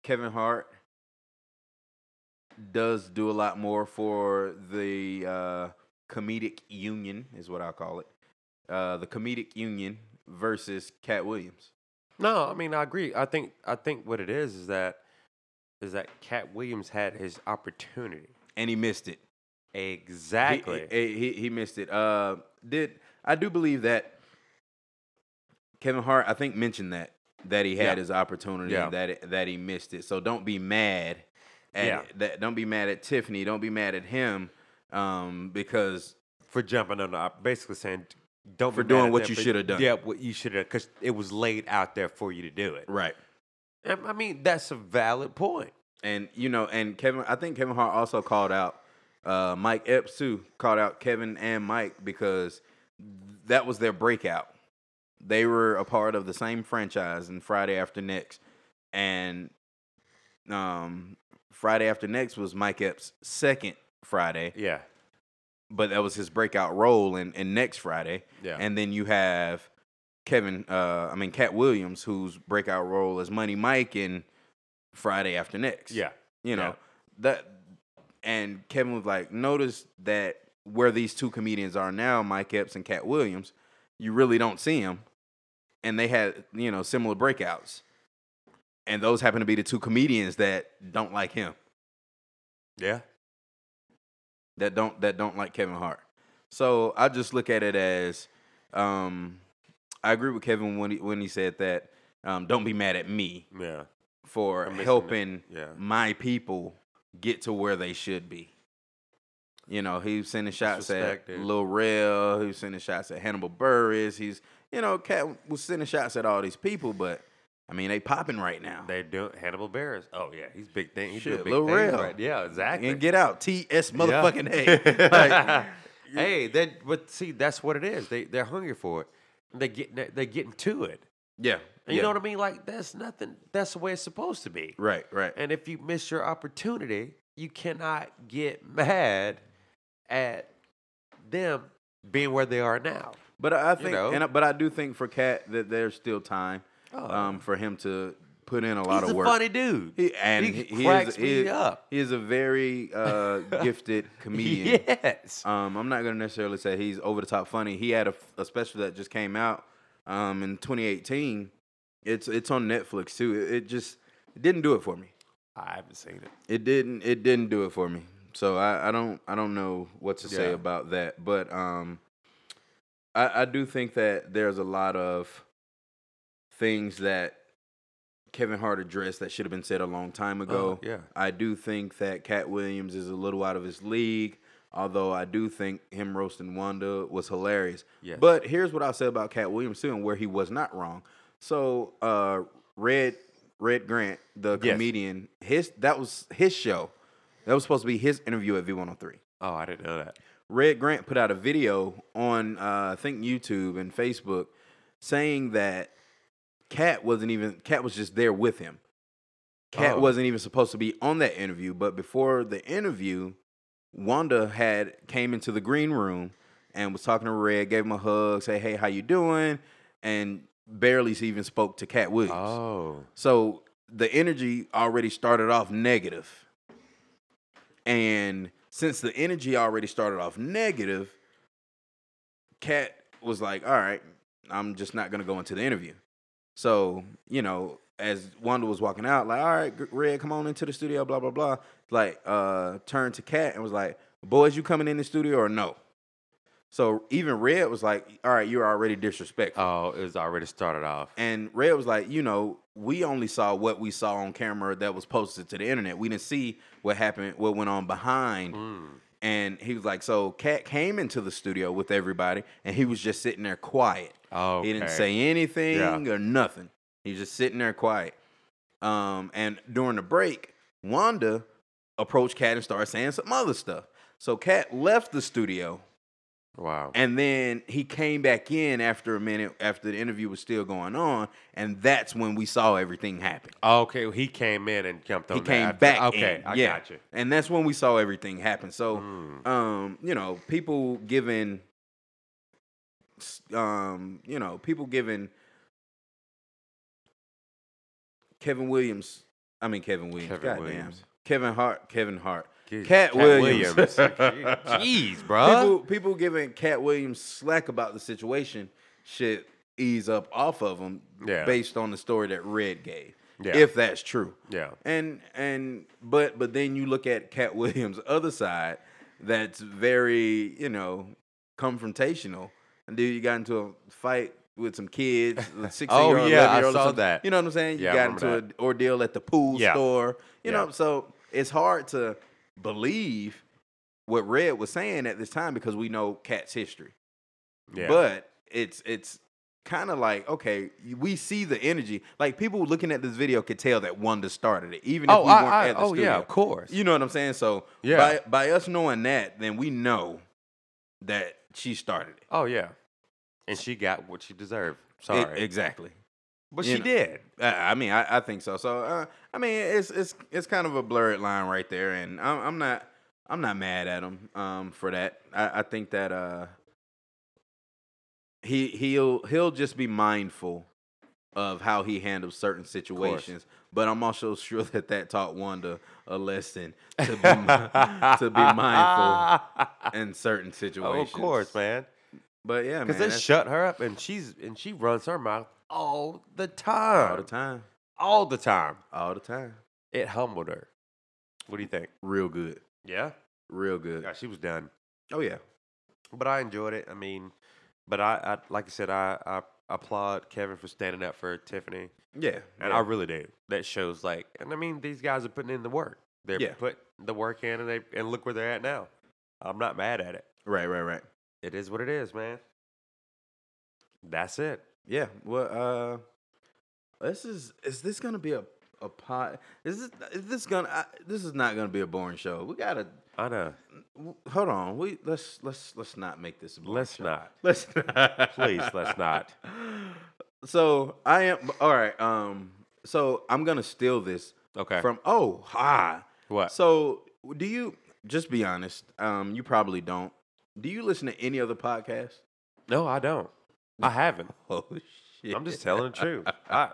Kevin Hart does do a lot more for the uh, comedic union, is what I call it. Uh, the comedic union versus Cat Williams. No, I mean I agree. I think I think what it is is that is that Cat Williams had his opportunity and he missed it. Exactly, he he, he missed it. Uh, did I do believe that Kevin Hart? I think mentioned that that he had yeah. his opportunity yeah. that it, that he missed it. So don't be mad. At, yeah. that, don't be mad at Tiffany. Don't be mad at him, um, because for jumping on the basically saying don't for be doing mad at what them, you should have done. Yeah, what you should have, because it was laid out there for you to do it. Right. I mean, that's a valid point. And you know, and Kevin, I think Kevin Hart also called out uh, Mike Epps too. Called out Kevin and Mike because that was their breakout. They were a part of the same franchise in Friday After Next, and um. Friday After Next was Mike Epps' second Friday. Yeah. But that was his breakout role in, in Next Friday. Yeah. And then you have Kevin, uh, I mean, Cat Williams, whose breakout role is Money Mike in Friday After Next. Yeah. You know, yeah. that. And Kevin was like, notice that where these two comedians are now, Mike Epps and Cat Williams, you really don't see them. And they had, you know, similar breakouts. And those happen to be the two comedians that don't like him. Yeah. That don't that don't like Kevin Hart. So I just look at it as, um, I agree with Kevin when he, when he said that. Um, don't be mad at me. Yeah. For helping yeah. my people get to where they should be. You know, he's sending shots at Lil Rel. He was sending shots at Hannibal Buress. He's, you know, Cat was sending shots at all these people, but. I mean, they popping right now. They do Hannibal Buress. Oh yeah, he's big thing. He's big Lil thing. Right? Yeah, exactly. And Get Out, T S motherfucking yeah. A. Like, hey, then but see, that's what it is. They they're hungry for it. They get they getting to it. Yeah, and you yeah. know what I mean. Like that's nothing. That's the way it's supposed to be. Right, right. And if you miss your opportunity, you cannot get mad at them being where they are now. But I think, you know? and I, but I do think for Cat that there's still time. Oh. Um, for him to put in a lot He's of work. He's a funny dude. He, and he, he cracks he is, me he, up. He is a very uh, gifted comedian. Yes. Um, I'm not going to necessarily say he's over-the-top funny. He had a, a special that just came out um, in twenty eighteen. It's it's on Netflix, too. It, it just it didn't do it for me. I haven't seen it. It didn't It didn't do it for me. So I, I don't I don't know what to yeah. say about that. But um, I, I do think that there's a lot of things that Kevin Hart addressed that should have been said a long time ago. Uh, yeah. I do think that Cat Williams is a little out of his league, although I do think him roasting Wanda was hilarious. Yes. But here's what I'll say about Cat Williams, too, and where he was not wrong. So uh, Red Red Grant, the yes. comedian, his that was his show. That was supposed to be his interview at V one oh three. Oh, I didn't know that. Red Grant put out a video on, uh, I think, YouTube and Facebook saying that Cat wasn't even, Cat was just there with him. Cat oh. wasn't even supposed to be on that interview, but before the interview, Wanda had came into the green room and was talking to Red, gave him a hug, say, hey, how you doing? And barely even spoke to Cat Williams. Oh. So the energy already started off negative. And since the energy already started off negative, Cat was like, all right, I'm just not going to go into the interview. So, you know, as Wanda was walking out, like, all right, Red, come on into the studio, blah, blah, blah. Like, uh, turned to Cat and was like, boys, you coming in the studio or no? So even Red was like, all right, you're already disrespectful. Oh, it was already started off. And Red was like, you know, we only saw what we saw on camera that was posted to the internet. We didn't see what happened, what went on behind. Mm. And he was like, so Cat came into the studio with everybody, and he was just sitting there quiet. Okay. He didn't say anything yeah. or nothing. He was just sitting there quiet. Um, and during the break, Wanda approached Cat and started saying some other stuff. So Cat left the studio. Wow. And then he came back in after a minute, after the interview was still going on, and that's when we saw everything happen. Okay, well, he came in and jumped on that. He came after. back Okay, in. I yeah. got you. And that's when we saw everything happen. So, mm. um, you know, people giving, um, you know, people giving Kevin Williams, I mean Kevin Williams, Kevin goddamn. Williams. Kevin Hart, Kevin Hart. Cat, Cat Williams. Williams. Jeez, bro. People, people giving Cat Williams slack about the situation should ease up off of him yeah. based on the story that Red gave, yeah. if that's true. Yeah. And and but but then you look at Cat Williams' other side that's very, you know, confrontational. And dude, you got into a fight with some kids, sixteen-year-old, oh, yeah, eleven-year-old. I saw that. You know what I'm saying? You yeah, got into an ordeal at the pool yeah. store. You yeah. know, so it's hard to believe what Red was saying at this time because we know Cat's history. Yeah. But it's it's kind of like, okay, we see the energy. Like, people looking at this video could tell that Wanda started it, even if oh, we weren't I, I, at the oh, studio. Oh, yeah, of course. You know what I'm saying? So yeah. by, by us knowing that, then we know that she started it. Oh, yeah. And she got what she deserved. Sorry. It, exactly. But you she know, did. I mean, I, I think so. So uh, I mean, it's it's it's kind of a blurred line right there, and I'm, I'm not I'm not mad at him um, for that. I, I think that uh, he he'll he'll just be mindful of how he handles certain situations. But I'm also sure that that taught Wanda a lesson to be to be mindful in certain situations. Oh, of course, man. But yeah, man, because they shut her up, and she's and she runs her mouth. All the time. All the time. All the time. All the time. It humbled her. What do you think? Real good. Yeah? Real good. Yeah, she was done. Oh, yeah. But I enjoyed it. I mean, but I, I like I said, I, I applaud Kevin for standing up for Tiffany. Yeah. And yeah. I really did. That shows, like, and I mean, these guys are putting in the work. They're yeah. putting the work in, and they and look where they're at now. I'm not mad at it. Right, right, right. It is what it is, man. That's it. Yeah, well, uh, this is, is this going to be a, a pod? Is this, is this going to, this is not going to be a boring show. We got to, I know. Hold on. We, let's, let's, let's not make this a boring Let's show. not. Let's not. Please, let's not. So I am, all right. Um, so I'm going to steal this. Okay. From, oh, hi. What? So do you, just be honest, um, you probably don't. Do you listen to any other podcast? No, I don't. I haven't. Oh, shit. I'm just telling the truth. I,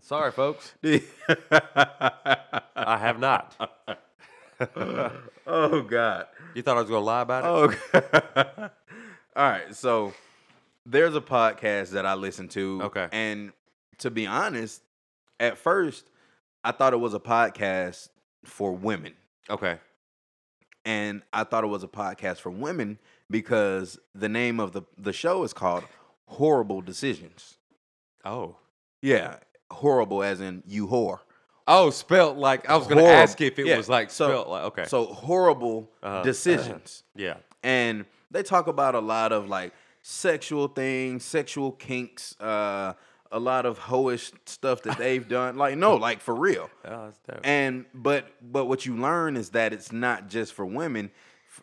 sorry, folks. I have not. Oh, God. You thought I was going to lie about it? Oh, God. All right. So there's a podcast that I listen to. Okay. And to be honest, at first, I thought it was a podcast for women. Okay. And I thought it was a podcast for women because the name of the, the show is called Horrible Decisions. Oh. Yeah. Horrible as in you whore. Oh, spelt like, I was going to ask if it yeah. was like spelt so, like, okay. So Horrible uh-huh. Decisions. Uh-huh. Yeah. And they talk about a lot of like sexual things, sexual kinks, uh, a lot of hoish stuff that they've done. Like, no, like for real. Oh, that's terrible. And, but, but what you learn is that it's not just for women.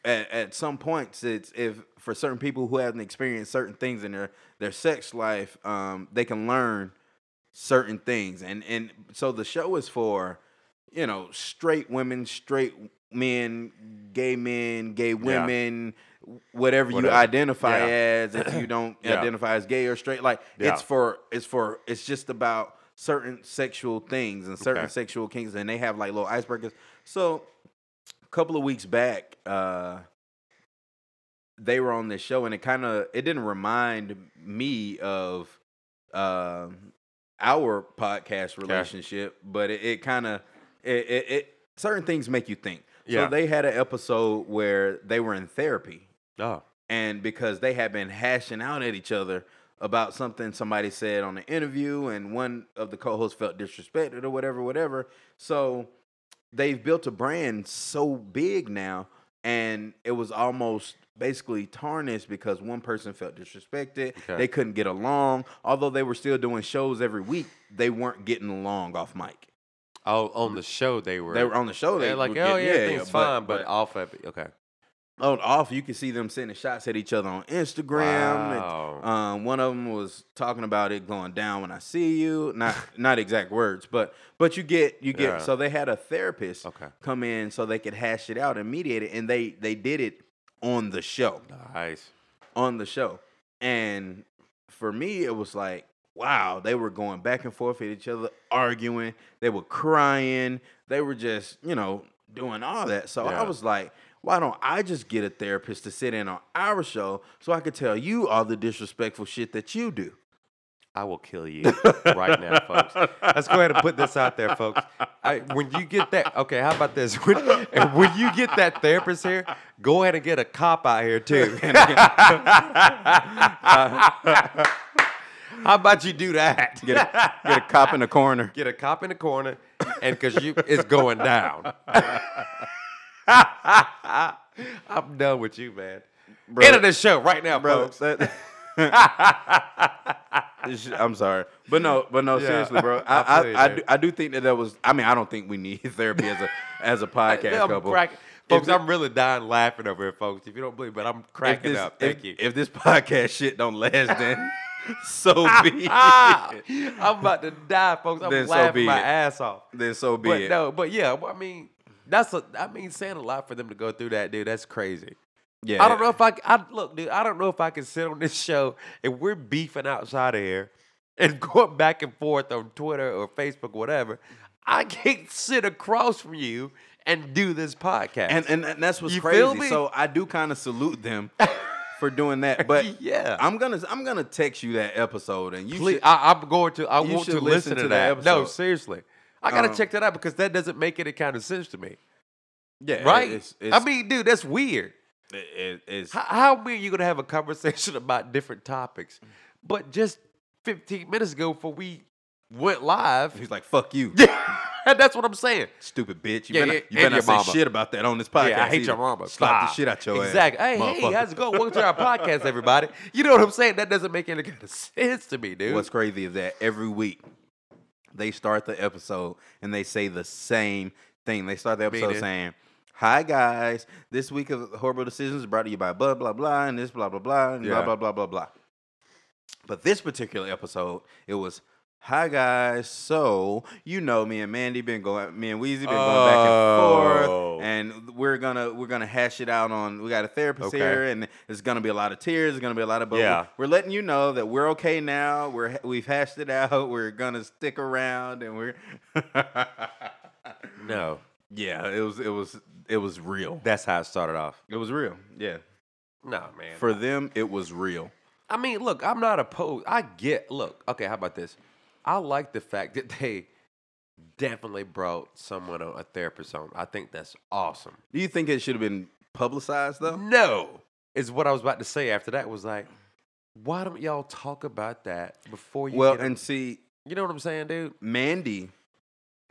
At, at some points, it's if for certain people who haven't experienced certain things in their, their sex life, um, they can learn certain things, and and so the show is for, you know, straight women, straight men, gay men, gay women, yeah. whatever, whatever you identify yeah. as. If you don't yeah. identify as gay or straight, like yeah. it's for it's for it's just about certain sexual things and certain okay. sexual kinks, and they have like little icebreakers. So. Couple of weeks back, uh, they were on this show, and it kind of it didn't remind me of uh, our podcast relationship, okay. but it, it kind of it, it, it certain things make you think. Yeah. So they had an episode where they were in therapy. Oh, and because they had been hashing out at each other about something somebody said on the interview, and one of the co-hosts felt disrespected or whatever, whatever. So they've built a brand so big now, and it was almost basically tarnished because one person felt disrespected. Okay. They couldn't get along. Although they were still doing shows every week, they weren't getting along off mic. Oh, on the show they were. They were on the show. They were like, oh, yeah, everything's fine, but off of it. Okay. On off, you can see them sending shots at each other on Instagram. Wow. And, um, one of them was talking about it going down when I see you. Not not exact words, but but you get you get. Yeah. So they had a therapist okay. come in so they could hash it out and mediate it, and they they did it on the show. Nice. On the show, and for me, it was like, wow, they were going back and forth at each other, arguing. They were crying. They were just, you know, doing all that. So yeah. I was like, why don't I just get a therapist to sit in on our show so I could tell you all the disrespectful shit that you do? I will kill you right now, folks. Let's go ahead and put this out there, folks. I, when you get that, okay, how about this? When, when you get that therapist here, go ahead and get a cop out here, too. uh, How about you do that? Get a, get a cop in the corner. Get a cop in the corner, and because you, it's going down. I'm done with you, man. Bro, end of this show right now, bro. Folks. That, I'm sorry, but no, but no, yeah, seriously, bro. I I, I, I, do, I do think that that was. I mean, I don't think we need therapy as a as a podcast I'm couple. Cracking. Folks, this, I'm really dying laughing over here, folks. If you don't believe, but I'm cracking this, up. Thank if, you. If this podcast shit don't last, then. So be it. I'm about to die, folks. I'm then laughing so my it. ass off. Then so be but it. No, but yeah, I mean, that's a, I mean, saying a lot for them to go through that, dude. That's crazy. Yeah. I don't know if I, I look, dude. I don't know if I can sit on this show and we're beefing outside of here and going back and forth on Twitter or Facebook, whatever. I can't sit across from you and do this podcast. And and, and that's what's you crazy. So I do kind of salute them. For doing that, but yeah, I'm gonna I'm gonna text you that episode, and you please, should, I, I'm going to I want to listen, listen to that. that no, seriously, I gotta um, check that out because that doesn't make any kind of sense to me. Yeah, right. It's, it's, I mean, dude, that's weird. It, it's, how, how weird you gonna have a conversation about different topics, but just fifteen minutes ago, before we went live, he's like, "Fuck you." And that's what I'm saying. Stupid bitch. You yeah, better, yeah, you better not say mama. shit about that on this podcast. Yeah, I hate either. your mama. Slap the shit out your exactly. ass. Exactly. Hey, hey, how's it going? Welcome to our podcast, everybody. You know what I'm saying? That doesn't make any kind of sense to me, dude. What's crazy is that every week they start the episode and they say the same thing. They start the episode Meaning. saying, hi, guys. This week of Horrible Decisions is brought to you by blah, blah, blah, and this blah, blah, blah, and yeah. blah, blah, blah, blah, blah. But this particular episode, it was, hi guys, so you know me and Mandy been going, me and Wheezy been oh. going back and forth, and we're gonna we're gonna hash it out on. We got a therapist okay. here, and it's gonna be a lot of tears. It's gonna be a lot of, but yeah. we're, we're letting you know that we're okay now. We're we've hashed it out. We're gonna stick around, and we're no, yeah, it was it was it was real. That's how it started off. It was real, yeah. No man, for them it was real. I mean, look, I'm not opposed. I get look. Okay, how about this? I like the fact that they definitely brought someone on, a therapist on. I think that's awesome. Do you think it should have been publicized, though? No. Is what I was about to say after that was like, why don't y'all talk about that before you Well, get and a, see... You know what I'm saying, dude? Mandy,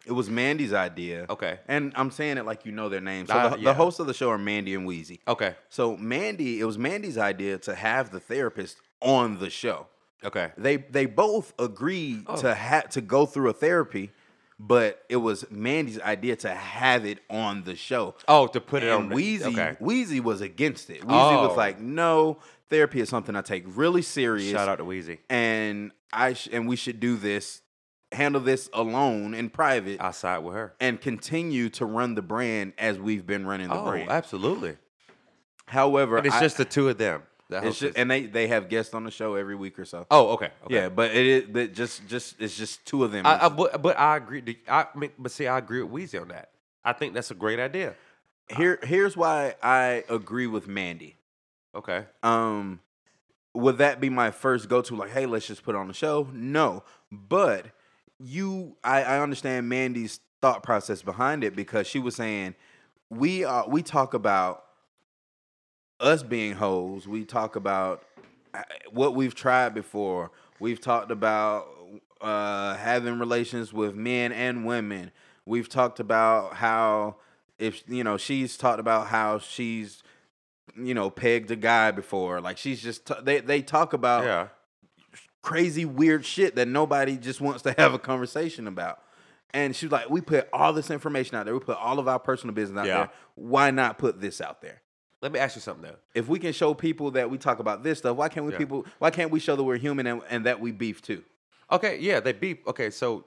it was Mandy's idea. Okay. And I'm saying it like you know their names. So I, the, yeah. the hosts of the show are Mandy and Wheezy. Okay. So Mandy, it was Mandy's idea to have the therapist on the show. Okay. They they both agreed oh. to ha- to go through a therapy, but it was Mandy's idea to have it on the show. Oh, to put it and on the Wheezy, okay. Wheezy was against it. Wheezy oh. was like, "No, therapy is something I take really serious." Shout out to Wheezy. And I sh- and we should do this, handle this alone in private. I side with her. And continue to run the brand as we've been running the oh, brand. Oh, absolutely. However, and it's I, just the two of them. It's just, and they, they have guests on the show every week or so. Oh, okay. okay. Yeah, but it is but just just it's just two of them. I, I, but, but I agree. I but see, I agree with Wheezy on that. I think that's a great idea. Here here's why I agree with Mandy. Okay. Um, would that be my first go to? Like, hey, let's just put on the show. No, but you, I, I understand Mandy's thought process behind it because she was saying we are we talk about us being hoes, we talk about what we've tried before. We've talked about uh, having relations with men and women. We've talked about how, if you know, she's talked about how she's, you know, pegged a guy before. Like, she's just t- they they talk about yeah. crazy weird shit that nobody just wants to have a conversation about. And she's like, we put all this information out there. We put all of our personal business out yeah. there. Why not put this out there? Let me ask you something though. If we can show people that we talk about this stuff, why can't we yeah. people? Why can't we show that we're human and, and that we beef too? Okay, yeah, they beef. Okay, so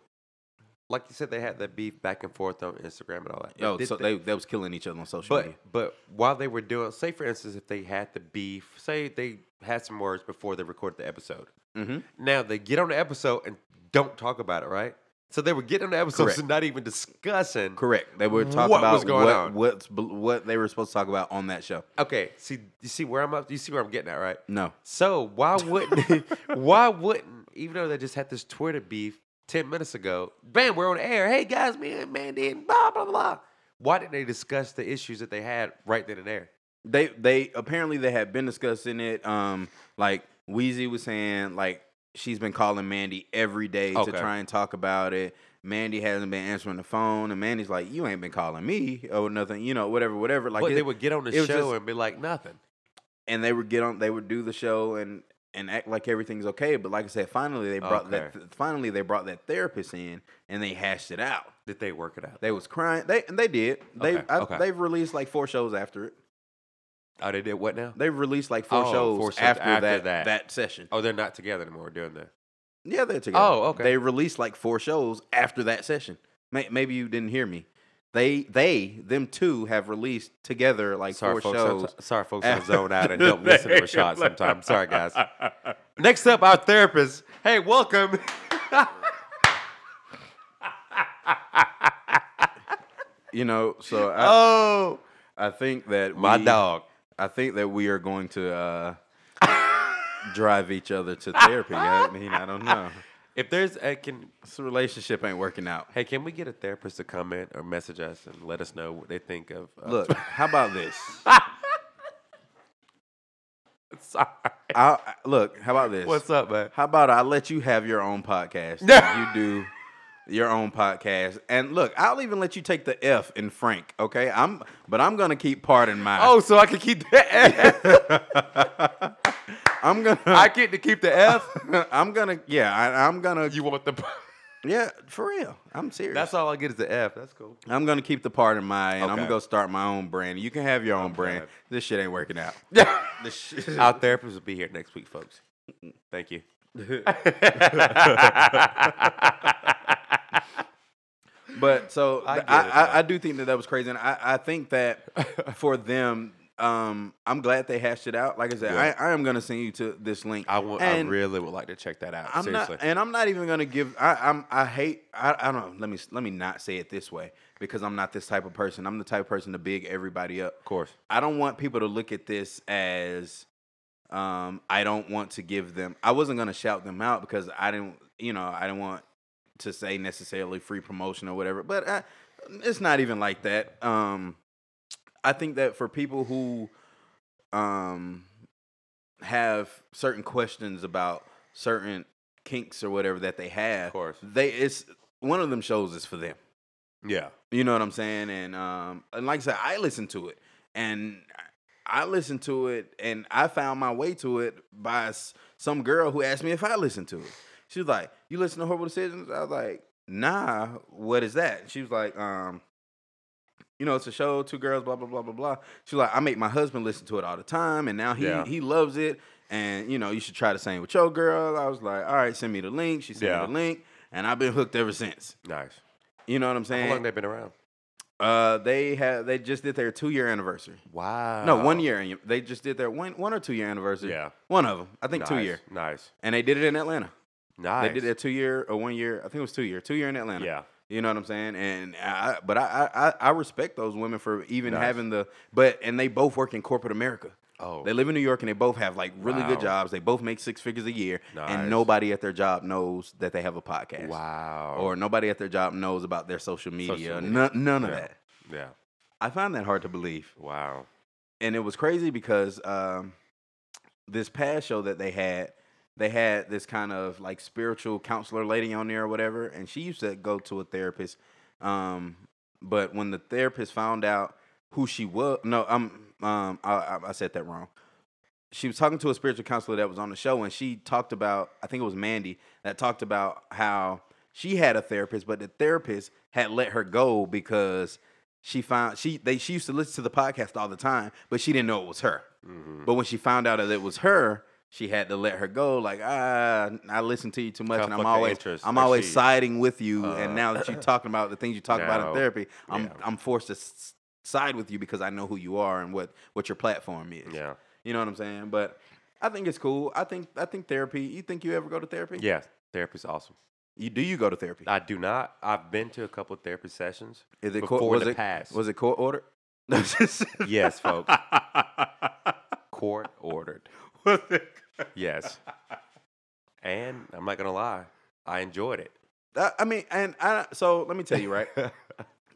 like you said, they had that beef back and forth on Instagram and all that. No, so they, they was killing each other on social but, media. But while they were doing, say for instance, if they had the beef, say they had some words before they recorded the episode. Mm-hmm. Now they get on the episode and don't talk about it, right? So they were getting on the episodes Correct. and not even discussing. Correct. They were talking what about was going what, on. What, what they were supposed to talk about on that show. Okay. See, you see where I'm up? You see where I'm getting at, right? No. So why wouldn't? why wouldn't? Even though they just had this Twitter beef ten minutes ago, bam, we're on air. Hey guys, me and Mandy and blah blah blah. Why didn't they discuss the issues that they had right then and there? They they apparently they had been discussing it. Um, like Wheezy was saying, like. She's been calling Mandy every day okay. to try and talk about it. Mandy hasn't been answering the phone, and Mandy's like, "You ain't been calling me or nothing, you know, whatever, whatever." Like, but it, they would get on the show just, and be like, "Nothing," and they would get on, they would do the show and, and act like everything's okay. But like I said, finally they brought okay. that. Finally they brought that therapist in, and they hashed it out. Did they work it out? They was crying. They and they did. They okay. I, okay. they've released like four shows after it. Oh, they did what now? They've released like four, oh, shows, four shows after, after that, that that session. Oh, they're not together anymore doing that? Yeah, they're together. Oh, okay. They released like four shows after that session. Maybe you didn't hear me. They, they, them two have released together like sorry, four folks, shows. I'm, sorry, folks, I zone out and don't listen to Rashad sometimes. Sorry, guys. Next up, our therapist. Hey, welcome. You know, so I, oh, I think that my we, dog. I think that we are going to uh, drive each other to therapy. I mean, I don't know. If there's a can, this relationship ain't working out. Hey, can we get a therapist to comment or message us and let us know what they think of? Uh, Look, how about this? Sorry. I'll, look, how about this? What's up, man? How about I let you have your own podcast? You do. Your own podcast. And look, I'll even let you take the F in Frank, okay? I'm, but I'm going to keep part in mine. Oh, so I can keep the F. I'm going to. I get to keep the F? I'm going to, yeah, I, I'm going to. You want the. Yeah, for real. I'm serious. That's all I get is the F. That's cool. I'm going to keep the part in mine, and okay. I'm going to go start my own brand. You can have your own okay. brand. This shit ain't working out. This shit. Our therapist will be here next week, folks. Thank you. But so I, th- I, I, I do think that that was crazy, and I, I think that for them, um, I'm glad they hashed it out. Like I said, yeah. I, I am gonna send you to this link. I, w- I really would like to check that out. I'm seriously, not, and I'm not even gonna give. I I'm, I hate. I, I don't. Let me let me not say it this way because I'm not this type of person. I'm the type of person to big everybody up. Of course, I don't want people to look at this as. Um, I don't want to give them. I wasn't gonna shout them out because I didn't. You know, I didn't want. To say necessarily free promotion or whatever, but I, it's not even like that. Um, I think that for people who um, have certain questions about certain kinks or whatever that they have, of course. they it's one of them shows is for them. Yeah, you know what I'm saying. And um, and like I said, I listened to it, and I listened to it, and I found my way to it by some girl who asked me if I listened to it. She was like, "You listen to Horrible Decisions?" I was like, "Nah, what is that?" She was like, um, "You know, it's a show, two girls, blah, blah, blah, blah, blah." She was like, "I make my husband listen to it all the time, and now he yeah. he loves it, and, you know, you should try the same with your girl." I was like, "All right, send me the link." She sent yeah. me the link, and I've been hooked ever since. Nice. You know what I'm saying? How long they been around? Uh, they have they just did their two year anniversary. Wow. No, one year. They just did their one one or two year anniversary. Yeah. One of them, I think nice. two year. Nice. And they did it in Atlanta. Nice. They did a two year or one year. I think it was two year. Two year in Atlanta. Yeah. You know what I'm saying? And I, but I, I, I respect those women for even nice. having the. But and they both work in corporate America. Oh. They live in New York and they both have like really wow. good jobs. They both make six figures a year, nice. and nobody at their job knows that they have a podcast. Wow. Or nobody at their job knows about their social media. Social media. None, none yeah. of that. Yeah. I find that hard to believe. Wow. and it was crazy because um, this past show that they had, they had this kind of like spiritual counselor lady on there or whatever, and she used to go to a therapist. Um, but when the therapist found out who she was, no, I'm, um, I, I said that wrong. She was talking to a spiritual counselor that was on the show, and she talked about, I think it was Mandy, that talked about how she had a therapist, but the therapist had let her go because she found she they she used to listen to the podcast all the time, but she didn't know it was her. Mm-hmm. But when she found out that it was her, she had to let her go. Like, ah, I listen to you too much, and I'm always I'm always siding with you. Uh, and now that you're talking about the things you talk now, about in therapy, I'm yeah. I'm forced to side with you because I know who you are and what, what your platform is. Yeah, you know what I'm saying. But I think it's cool. I think I think therapy. You think you ever go to therapy? Yeah, therapy's awesome. You do you go to therapy? I do not. I've been to a couple of therapy sessions. Is it before court, was the it, past? Was it court ordered? Yes, folks. Court ordered. Was it? Yes. And I'm not gonna lie, I enjoyed it. I, I mean, and I so let me tell you, right?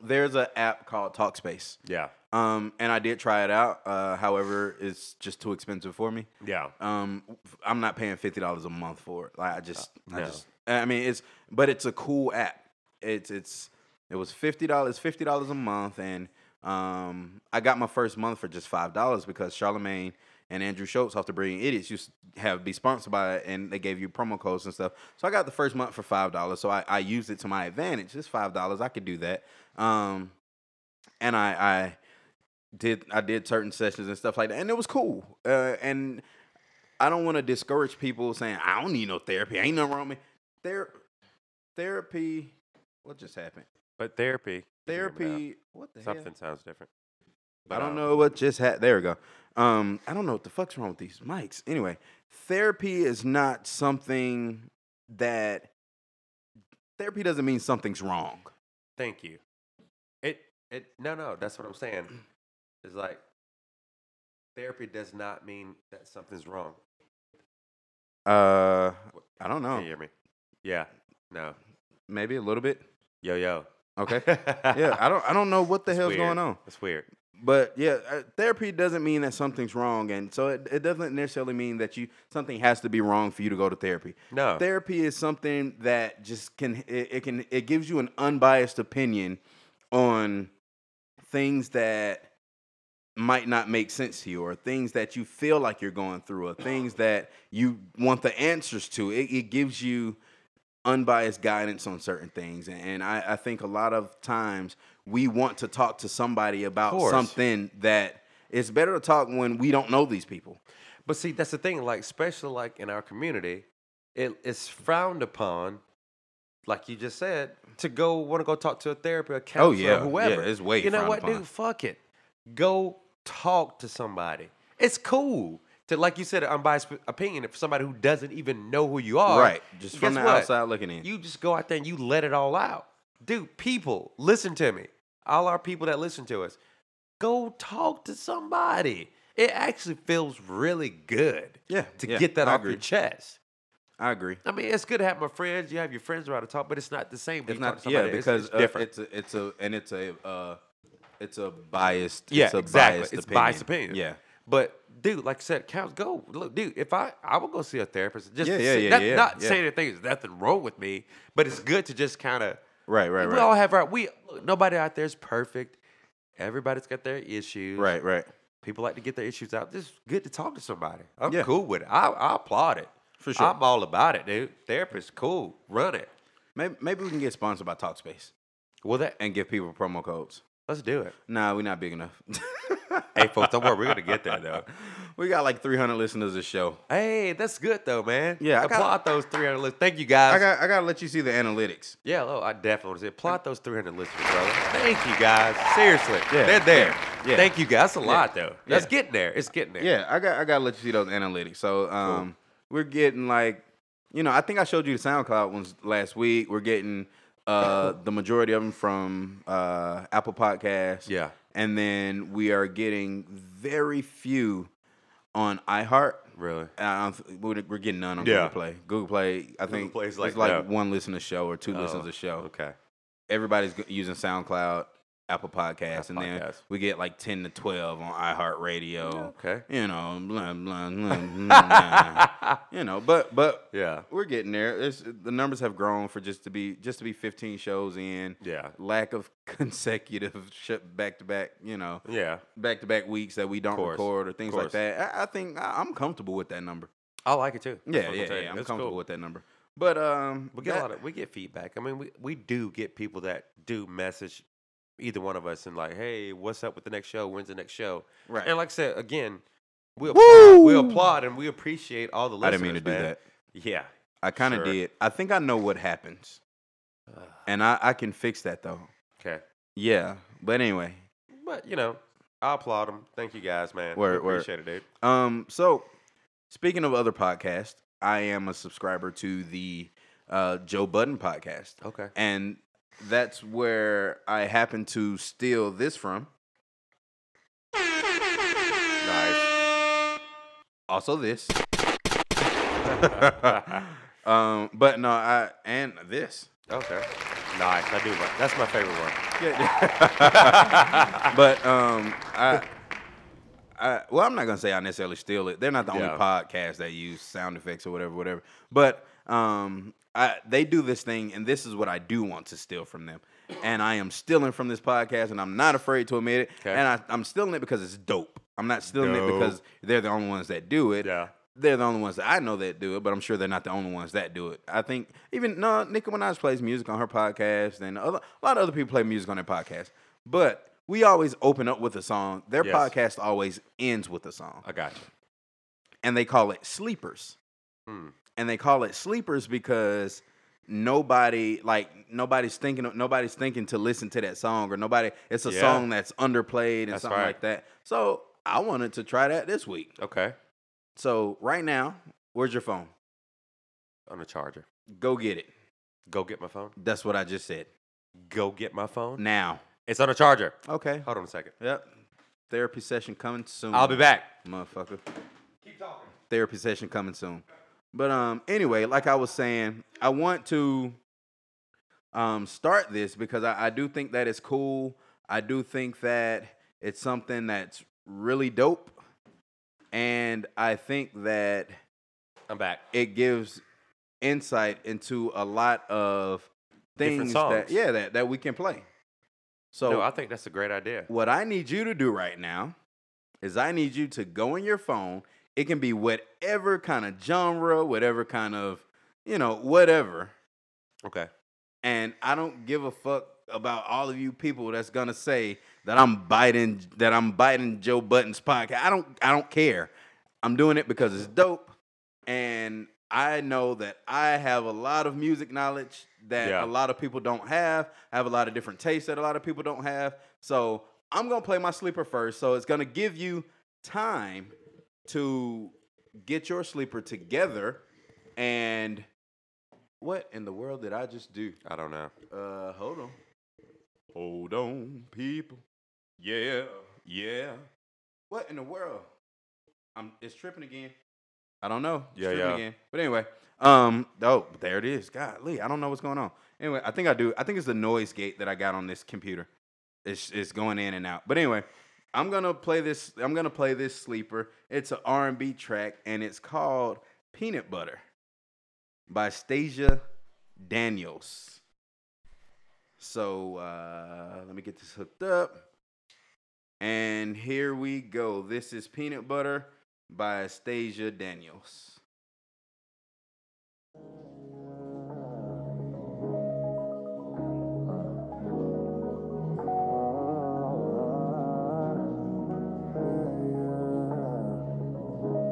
There's an app called Talkspace. Yeah. Um, and I did try it out. Uh, however, it's just too expensive for me. Yeah. Um, I'm not paying fifty dollars a month for it. Like I just, uh, I no. just. I mean, it's but it's a cool app. It's it's it was fifty dollars, fifty dollars a month, and um, I got my first month for just five dollars because Charlamagne and Andrew Schultz off the Brilliant Idiots used to have be sponsored by it, and they gave you promo codes and stuff. So I got the first month for five dollars. So I, I used it to my advantage. It's five dollars. I could do that. Um, and I, I did I did certain sessions and stuff like that, and it was cool. Uh, and I don't want to discourage people saying I don't need no therapy. Ain't nothing wrong with me. Ther- therapy, what just happened? But therapy. Therapy, what the Something hell? Something sounds different. But I don't um, know what just happened. There we go. Um, I don't know what the fuck's wrong with these mics. Anyway, therapy is not something that, therapy doesn't mean something's wrong. Thank you. It, it, no, no, that's what I'm saying. It's like, therapy does not mean that something's wrong. Uh, I don't know. Can you hear me? Yeah, no, maybe a little bit. Yo, yo. Okay. Yeah, I don't, I don't know what the hell's going on. It's weird. But yeah, uh, therapy doesn't mean that something's wrong, and so it, it doesn't necessarily mean that you something has to be wrong for you to go to therapy. No, therapy is something that just can it, it can it gives you an unbiased opinion on things that might not make sense to you, or things that you feel like you're going through, or things that you want the answers to. It, it gives you unbiased guidance on certain things, and I, I think a lot of times we want to talk to somebody about something that it's better to talk when we don't know these people. But see, that's the thing, like especially like in our community, it, it's frowned upon, like you just said, to go want to go talk to a therapist, a counselor, oh, yeah. whoever. Yeah, it's way you know what, upon. Dude, fuck it, go talk to somebody. It's cool. To, like you said, an unbiased opinion for somebody who doesn't even know who you are. Right. Just from the what? outside looking in. You just go out there and you let it all out. Dude, people, listen to me. All our people that listen to us, go talk to somebody. It actually feels really good yeah, to yeah, get that I off agree. your chest. I agree. I mean, it's good to have my friends. You have your friends around to talk, but it's not the same. When it's you not, talk to yeah, because it's, it's, uh, different. it's a, it's a, and it's a, uh, it's a biased, yeah, it's a exactly. biased it's opinion. biased opinion. Yeah. But, dude, like I said, count, go. Look, dude, if I, I would go see a therapist. Just yeah, yeah, see, yeah, not, yeah, not yeah. saying that there's nothing wrong with me, but it's good to just kind of. Right, right, we right. We all have our, we, look, nobody out there is perfect. Everybody's got their issues. Right, right. People like to get their issues out. It's good to talk to somebody. I'm yeah. cool with it. I, I applaud it. For sure. I'm all about it, dude. Therapist, cool. Run it. Maybe, maybe we can get sponsored by Talkspace. Well, that. And give people promo codes. Let's do it. Nah, we're not big enough. Hey, folks, don't worry. We're going to get there, though. We got like three hundred listeners a show. Hey, that's good, though, man. Yeah. I Applaud gotta, those three hundred listeners. Thank you, guys. I got I gotta let you see the analytics. Yeah, oh, I definitely want to see it. Applaud those three hundred listeners, brother. Thank you, guys. Seriously. Yeah, they're there. Yeah, yeah. Thank you, guys. That's a yeah. lot, though. That's yeah. getting there. It's getting there. Yeah, I got I got to let you see those analytics. So um, cool. We're getting like, you know, I think I showed you the SoundCloud ones last week. We're getting... Uh, the majority of them from uh, Apple Podcasts. Yeah. And then we are getting very few on iHeart. Really? Uh, we're getting none on yeah. Google Play. Google Play, I think Google Play's like, it's like no. one listen a show or two oh, listens a show. Okay. Everybody's using SoundCloud. Apple Podcasts, Apple and then Podcasts. We get like ten to twelve on iHeartRadio. Okay, you know, blah blah blah, blah. You know, but but yeah, we're getting there. It's, the numbers have grown for just to be just to be fifteen shows in. Yeah, lack of consecutive back to back, you know, yeah, back to back weeks that we don't Course. record or things Course. like that. I, I think I, I'm comfortable with that number. I like it too. Yeah, yeah, yeah. I'm it's comfortable cool. with that number. But um, we get that, a lot of we get feedback. I mean, we we do get people that do message either one of us and like, hey, what's up with the next show? When's the next show? Right. And like I said, again, we applaud, we applaud and we appreciate all the listeners. I didn't mean to man. do that. Yeah. I kind of sure. did. I think I know what happens. Uh, and I, I can fix that, though. Okay. Yeah. But anyway. But, you know, I applaud them. Thank you guys, man. Word, we appreciate word. it, dude. Um, so, speaking of other podcasts, I am a subscriber to the uh, Joe Budden podcast. Okay. And that's where I happen to steal this from. Nice. Also this. um, but no, I and this. Okay. Nice. I do. Like, that's my favorite one. Yeah. But um, I, I well, I'm not gonna say I necessarily steal it. They're not the yeah. only podcast that use sound effects or whatever, whatever. But um. I, they do this thing, and this is what I do want to steal from them. And I am stealing from this podcast, and I'm not afraid to admit it. Okay. And I, I'm stealing it because it's dope. I'm not stealing dope. it because they're the only ones that do it. Yeah. They're the only ones that I know that do it, but I'm sure they're not the only ones that do it. I think even no, Nicki Minaj plays music on her podcast, and other, a lot of other people play music on their podcast. But we always open up with a song. Their yes. podcast always ends with a song. I got you. And they call it Sleepers. Hmm. And they call it Sleepers because nobody, like nobody's thinking, nobody's thinking to listen to that song, or nobody. It's a yeah. song that's underplayed and that's something right. like that. So I wanted to try that this week. Okay. So right now, where's your phone? On the charger. Go get it. Go get my phone. That's what I just said. Go get my phone now. It's on a charger. Okay. Hold on a second. Yep. Therapy session coming soon. I'll be back, motherfucker. Keep talking. Therapy session coming soon. But um, anyway, like I was saying, I want to um, start this because I, I do think that it's cool. I do think that it's something that's really dope. And I think that I'm back. It gives insight into a lot of things that, yeah, that, that we can play. So no, I think that's a great idea. What I need you to do right now is I need you to go in your phone. It can be whatever kind of genre, whatever kind of, you know, whatever. Okay. And I don't give a fuck about all of you people that's gonna say that I'm biting that I'm biting Joe Budden's podcast. I don't I don't care. I'm doing it because it's dope, and I know that I have a lot of music knowledge that yeah. a lot of people don't have. I have a lot of different tastes that a lot of people don't have. So I'm gonna play my sleeper first. So it's gonna give you time to get your sleeper together. And what in the world did I just do? I don't know. Uh, hold on. Hold on, people. Yeah, yeah. What in the world? I'm. It's tripping again. I don't know. It's yeah, yeah. Again. But anyway, um, oh, there it is. Golly, I don't know what's going on. Anyway, I think I do. I think it's the noise gate that I got on this computer. It's it's going in and out. But anyway. I'm gonna play this. I'm gonna play this sleeper. It's an R and B track, and it's called "Peanut Butter" by Stasia Daniels. So uh, let me get this hooked up, and here we go. This is "Peanut Butter" by Stasia Daniels.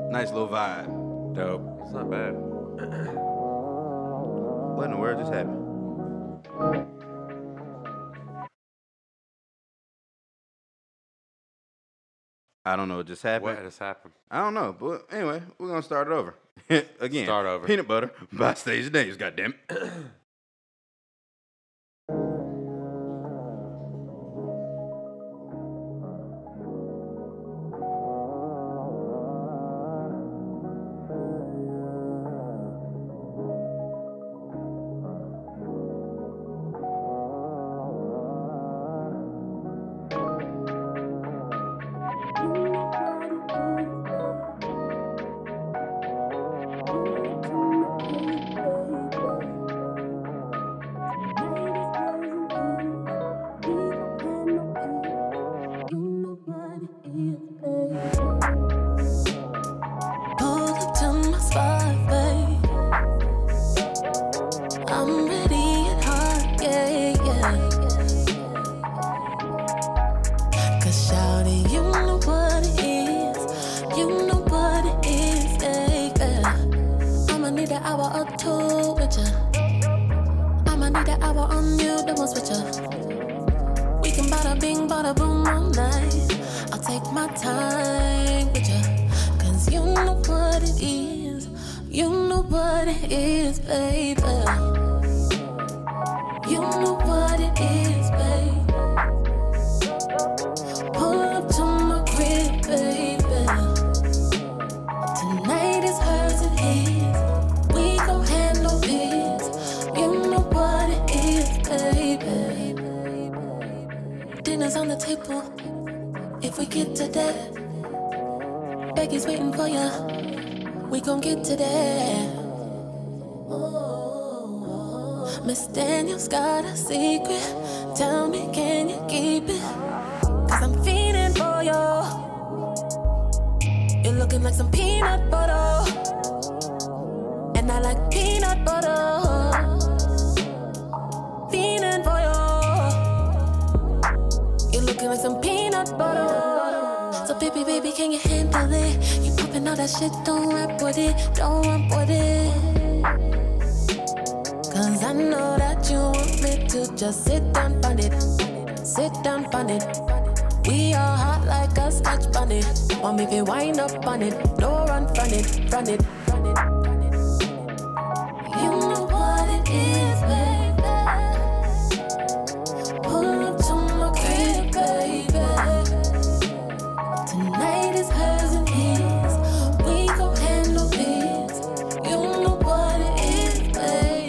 Nice little vibe. Dope. It's not bad. What in the world just happened? I don't know what just happened. What just happened? I don't know. But anyway, we're going to start it over. Again. Start over. Peanut Butter by Stasia Daniels. God damn it. hour or two with ya. I'ma need an hour on you, the most with ya. We can bada bing, bada boom all night. I'll take my time with ya, cause you know what it is. You know what it is, baby. You know what it is, baby. Pull up to my crib, baby. Tonight is hers and his. We gon' handle this. You know what it is, baby. Dinner's on the table. If we get to that, Becky's waiting for ya. We gon' get to that. Miss Daniel's got a secret. Tell me, can you keep it? Cause I'm feeding for you. You're looking like some peanut butter, and I like peanut butter. Feeding for you. You're looking like some peanut butter. So baby, baby, can you handle it? You popping all that shit, don't rap with it. Don't rap with it. Cause I know that you want me to just sit down, find it. Sit down, find it. We are hot like a scotch bunny. Want me to wind up on it. No run, run it, run it. You know what it is, baby. Pull up to my crib, baby. Tonight is hers and his. We gon' handle this. You know what it is, baby.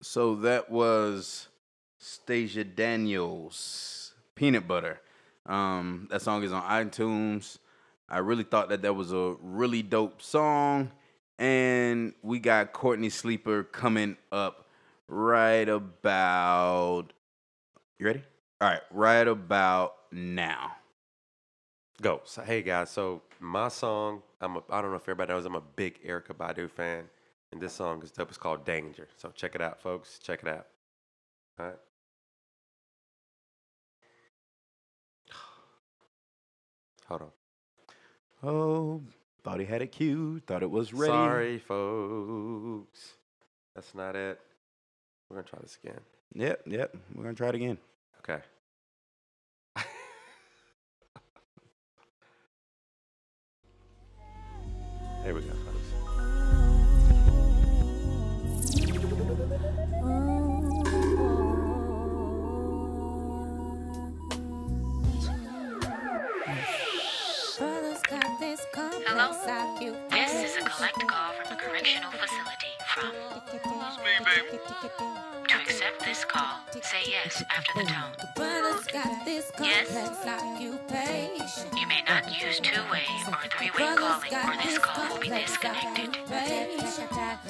So that was Stasia Daniels, Peanut Butter. Um, that song is on iTunes. I really thought that that was a really dope song. And we got Courtney Sleeper coming up right about... You ready? All right, right about now. Go. So, hey, guys. So my song, I'm a, I don't know if everybody knows, I'm a big Erykah Badu fan. And this song is dope. It's called Danger. So check it out, folks. Check it out. All right. Hold on. Oh, thought he had it cute. Thought it was ready. Sorry, folks. That's not it. We're going to try this again. Yep, yep. We're going to try it again. Okay. Here we go, folks. Hello? This is a collect call from a correctional facility from... It's me, baby. To accept this call, say yes after the tone. Yes. You may not use two-way or three-way calling, or this call will be disconnected.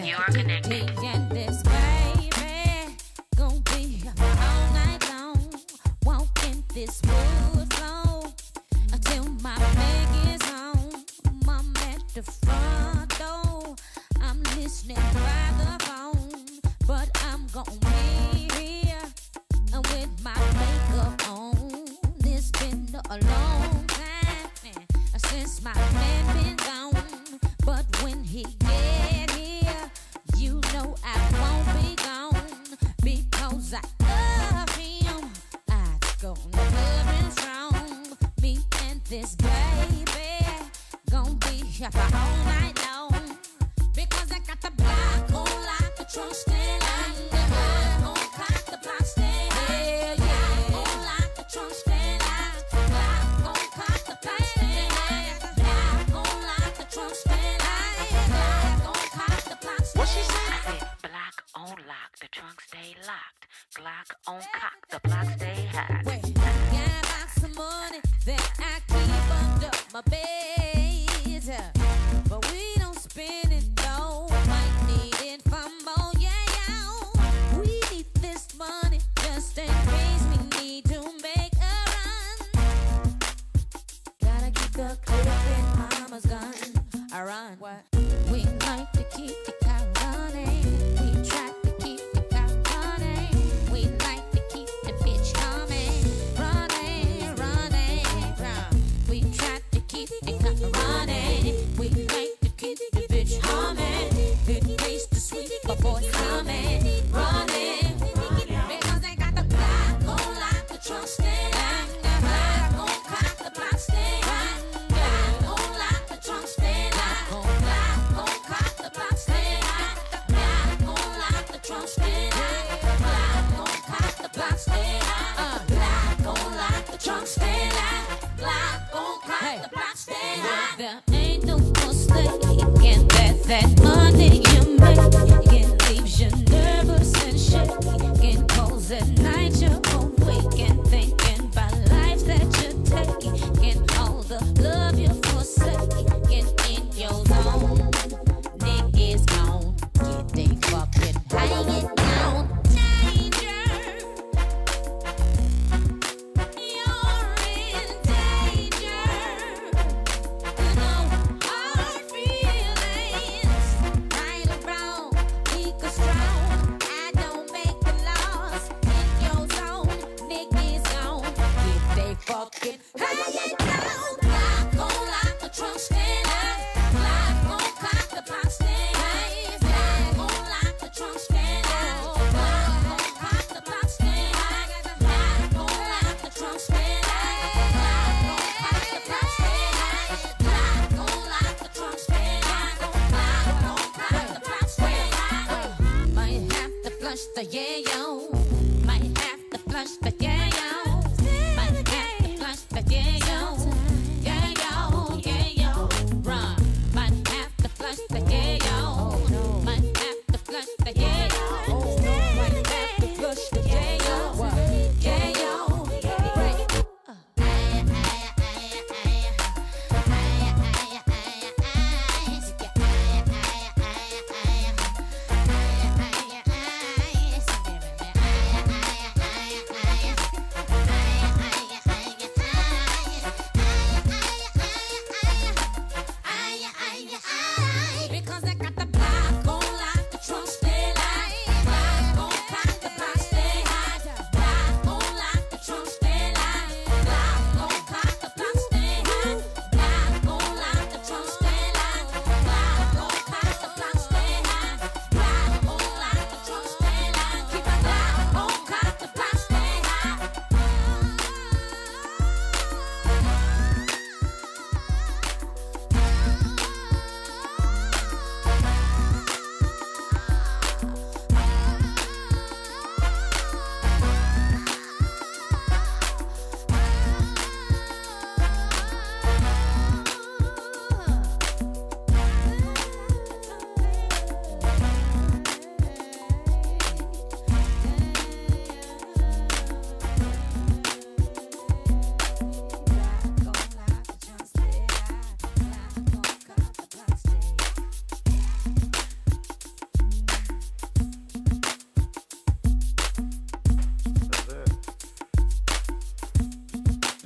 You are connected. This mood slow until my bag is home. I'm at the front door. I'm listening by the phone, but I'm gonna be here with my makeup on. It's been a long time since my man been gone, but when he get here, you know I won't be gone because I love him. I gonna. This baby gon' be here for all night long, because I got the block on lock, the trunk still lock, the block on clock, the block still lock, the block on lock, the trunk still lock, the block on clock, the block still lock, the block on lock, the trunk still lock, the block on clock, the block still lock. What she said? I said block on lock, the trunk stay locked, block on cock, the block stay hot. Wait, I got some money that I keep under my my bed, but we don't spend it, no. Might need it from all, yeah, yeah. We need this money just in case we need to make a run. Gotta keep the clear in mama's gun. I run. What? We like to keep the cow running. We try to keep the cow running. We like to keep the bitch coming. Running, running, run. We try to keep the cow running. We like to keep the bitch humming. Good place to sweep my boy coming. Running, because they got the block on lock, the trunk stand. Got the block on clock, the block stand. Got on lock, the trunk stand. There ain't no mistaking that that money you make, it leaves you nervous and shaking. Cause at night you're awake and thinking about life that you're taking, all the love you're forsaking in your zone. Niggas gone, get they fucking hanging down.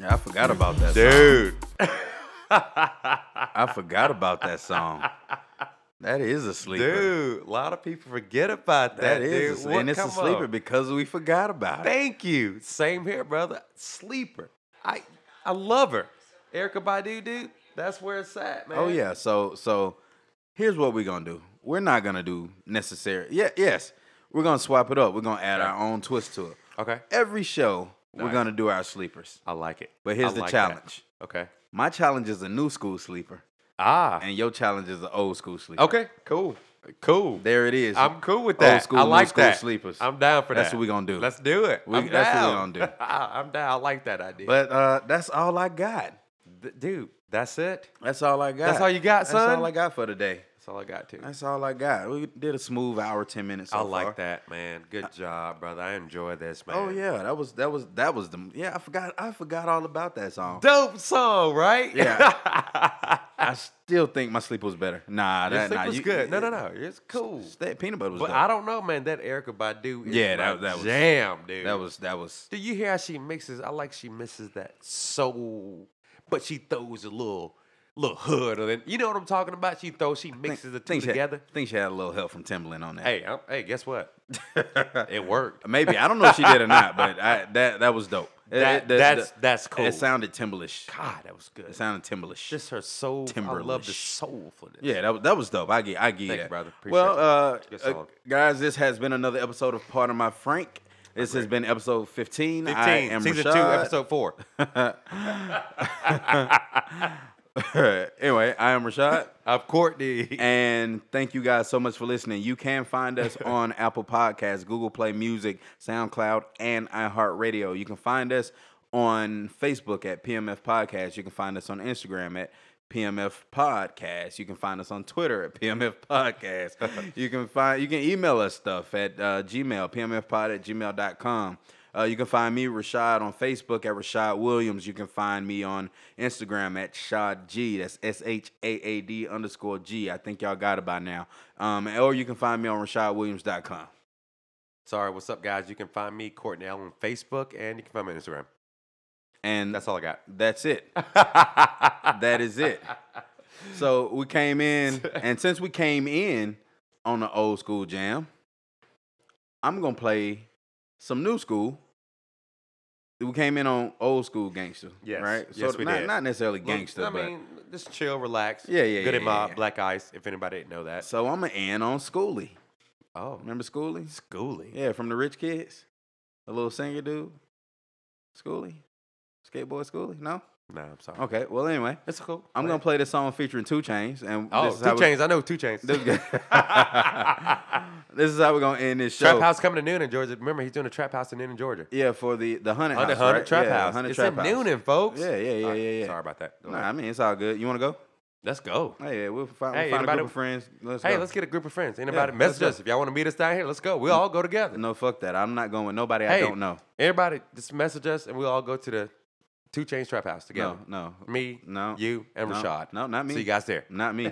I forgot about that Dude. song. Dude. I forgot about that song. That is a sleeper. Dude, a lot of people forget about that. That is. Dude. And it's a sleeper up? Because we forgot about it. Thank you. Same here, brother. Sleeper. I I love her. Erykah Badu, dude. That's where it's at, man. Oh, yeah. So so here's what we're going to do. We're not going to do necessary. Yeah, yes. We're going to swap it up. We're going to add our own twist to it. Okay. Every show. Nice. We're going to do our sleepers. I like it. But here's I the like challenge. That. Okay. My challenge is a new school sleeper. Ah. And your challenge is an old school sleeper. Okay. Cool. Cool. There it is. I'm cool with that. Old school, I like new school that. Sleepers. I'm down for that's that. That's what we're going to do. Let's do it. We, I'm that's down. What we're going to do. I'm down. I like that idea. But uh, that's all I got. D- dude, that's it? That's all I got. That's all you got, son? That's all I got for today. That's all I got to. That's all I got. We did a smooth hour, ten minutes. So I like far. that, man. Good job, brother. I enjoyed this, man. Oh yeah, that was that was that was the yeah. I forgot I forgot all about that song. Dope song, right? Yeah. I still think my sleep was better. Nah, that Your sleep nah, was you, good. No, no, no. It's cool. That peanut butter was. But dope. I don't know, man. That Erykah Badu is yeah, that, that was jam, dude. That was that was. Do you hear how she mixes? I like she misses that soul, but she throws a little. Little hood, or you know what I'm talking about? She throws, she mixes think, the two think together. I think she had a little help from Timbaland on that. Hey, I'm, hey, guess what? It worked. Maybe I don't know if she did or not, but I, that that was dope. That, it, that, that's the, that's cool. It sounded Timbalish. God, that was good. It sounded Timbalish. Just her soul. Timberlish. I love the soulfulness. Yeah, that was that was dope. I get, I get Thank that, you, brother. Appreciate well, uh, uh, guys, this has been another episode of Part of My Frank. This has been episode fifteen. fifteen. I am season Rashad. two, episode four. Anyway, I am Rashad. I'm Courtney. And thank you guys so much for listening. You can find us on Apple Podcasts, Google Play Music, SoundCloud, and iHeartRadio. You can find us on Facebook at P M F Podcast. You can find us on Instagram at P M F Podcast. You can find us on Twitter at P M F Podcast. You can find you can email us stuff at uh, Gmail, pmfpod at gmail dot com. Uh, you can find me, Rashad, on Facebook at Rashad Williams. You can find me on Instagram at Shad G. That's S H A A D underscore G. I think y'all got it by now. Um, or you can find me on Rashad Williams dot com. Sorry, what's up, guys? You can find me, Courtney Allen, on Facebook, and you can find me on Instagram. And that's all I got. That's it. That is it. So we came in, and since we came in on the old school jam, I'm going to play... some new school. We came in on old school gangster, yes. right? So yes, we not, did. Not necessarily gangster, well, I mean, but just chill, relax. Yeah, yeah, Good yeah, and Mob, yeah. Black Ice, if anybody didn't know that. So I'm going to end on Schooley. Oh. Remember Schooley? Schooley. Yeah, from the Rich Kids. A little singer dude. Schooley? Skateboy Schooley? No? No, I'm sorry. Okay, well, anyway. It's cool. I'm going to play this song featuring Two Chainz. And oh, this is Two how Chainz. We... I know Two Chainz. This is how we're going to end this show. Trap House coming to Newnan, Georgia. Remember, he's doing a Trap House in Newnan, Georgia. Yeah, for the, the Hunted House, Hunted right? Trap yeah, House. Hunted it's Trap in House. Newnan, folks. Yeah, yeah, yeah, yeah, yeah. Sorry about that. Nah, I mean, it's all good. You want to go? Let's go. Hey, we'll find, hey, we'll find a group of friends. Let's hey, go. let's get a group of friends. Anybody yeah, message us. If y'all want to meet us down here, let's go. We'll all go together. No, fuck that. I'm not going with nobody hey, I don't know. Everybody, just message us, and we'll all go to the... Two Chainz Trap House together. No, no. Me, no, you, and no, Rashad. No, not me. See you guys there. Not me.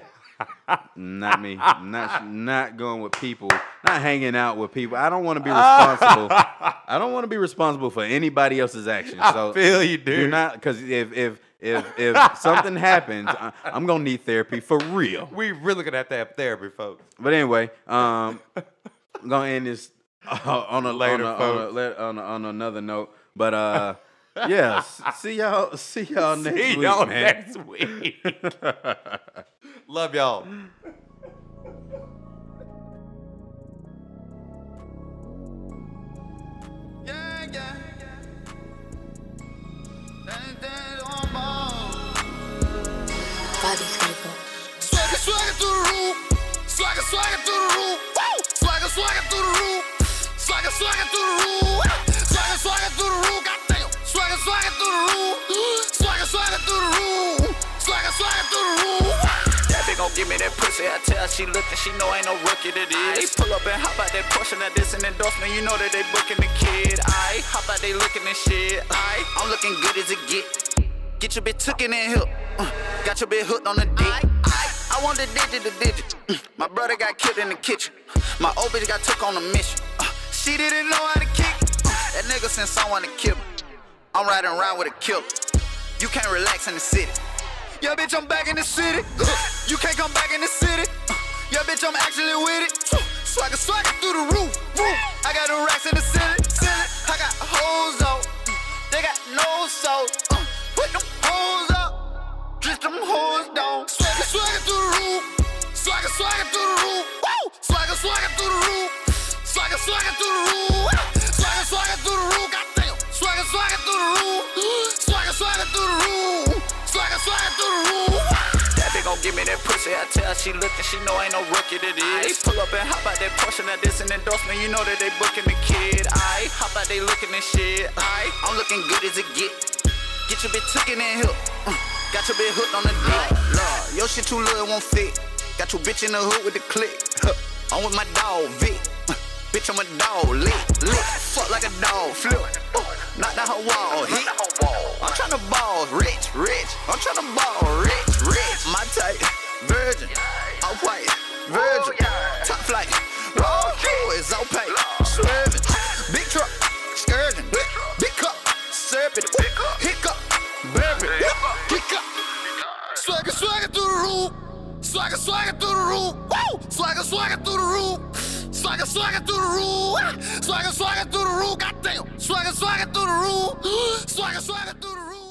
Not me. Not not going with people. Not hanging out with people. I don't want to be responsible. I don't want to be responsible for anybody else's actions. So I feel you, dude. You're not, because if if if if something happens, I, I'm gonna need therapy for real. We really gonna have to have therapy, folks. But anyway, um, I'm gonna end this uh, on a later on, a, on, a, on, a, on another note, but uh. Yeah, see y'all. See y'all next week. See y'all next week. Love y'all. Yeah, yeah. Swagger, swagger through the roof. Swagger, swagger through the roof. Swagger, swagger through the roof. Swagger, swagger through the roof. Swagger, swagger through the roof. Swagger, swagger through the roof. Swagger, swagger through the roof. Swagger, swagger through the roof. That bitch gon' give me that pussy. I tell she lookin', she know ain't no rookie to this. Aye, pull up and hop out that portion. That this an endorsement. You know that they booking the kid. Aye, hop out they looking and shit. Aye, I'm looking good as it get. Get your bitch tookin' and hooked. Uh, got your bitch hooked on the dick. Aye, I want the digit, the digit. Uh, my brother got killed in the kitchen. My old bitch got took on a mission. Uh, she didn't know how to kick. Uh, that nigga sent someone to kill me. I'm riding around with a killer. You can't relax in the city. Yeah, bitch, I'm back in the city. You can't come back in the city. Yeah, bitch, I'm actually with it. Swagger, swagger through the roof. I got the racks in the city. I got hoes out. They got no soul. Put them hoes up. Drift them hoes down. Swagger, swagger through the roof. Swagger, swagger through the roof. Swagger, swagger through the roof. Swagger, swagger through the roof. Swagger, swagger through the roof. Swagger, swagger through the roof. Swagger, swagger through the roof. Swagger, swagger through the roof. That bitch gon' give me that pussy. I tell she lookin', she know ain't no rookie to this. Aye, pull up and hop out that portion. That this an endorsement. You know that they booking the kid. Aye, hop out they lookin' and shit. Aye, I'm looking good as it get. Get your bitch tookin' and hooked. Uh, got your bitch hooked on the dick. Lord, your shit too little, it won't fit. Got your bitch in the hood with the click. Huh. I'm with my dog, Vic. Bitch, I'm a dog, lick, lick, fuck like a dog, flip, ooh, knock down her wall, hit, I'm tryna ball, rich, rich, I'm tryna ball, rich, rich, my type, virgin, all white, virgin, top flight, low key, it's opaque, swerving, big truck, scourging, big cup, serpent, hiccup, burping, hiccup, swagger, swagger through the roof, swagger, swagger through the roof, woo, swagger, swagger through the roof. Swagger, swagger through the roof. Swagger, swagger through the roof. Goddamn. Swagger, swagger through the roof. Swagger, swagger through the roof.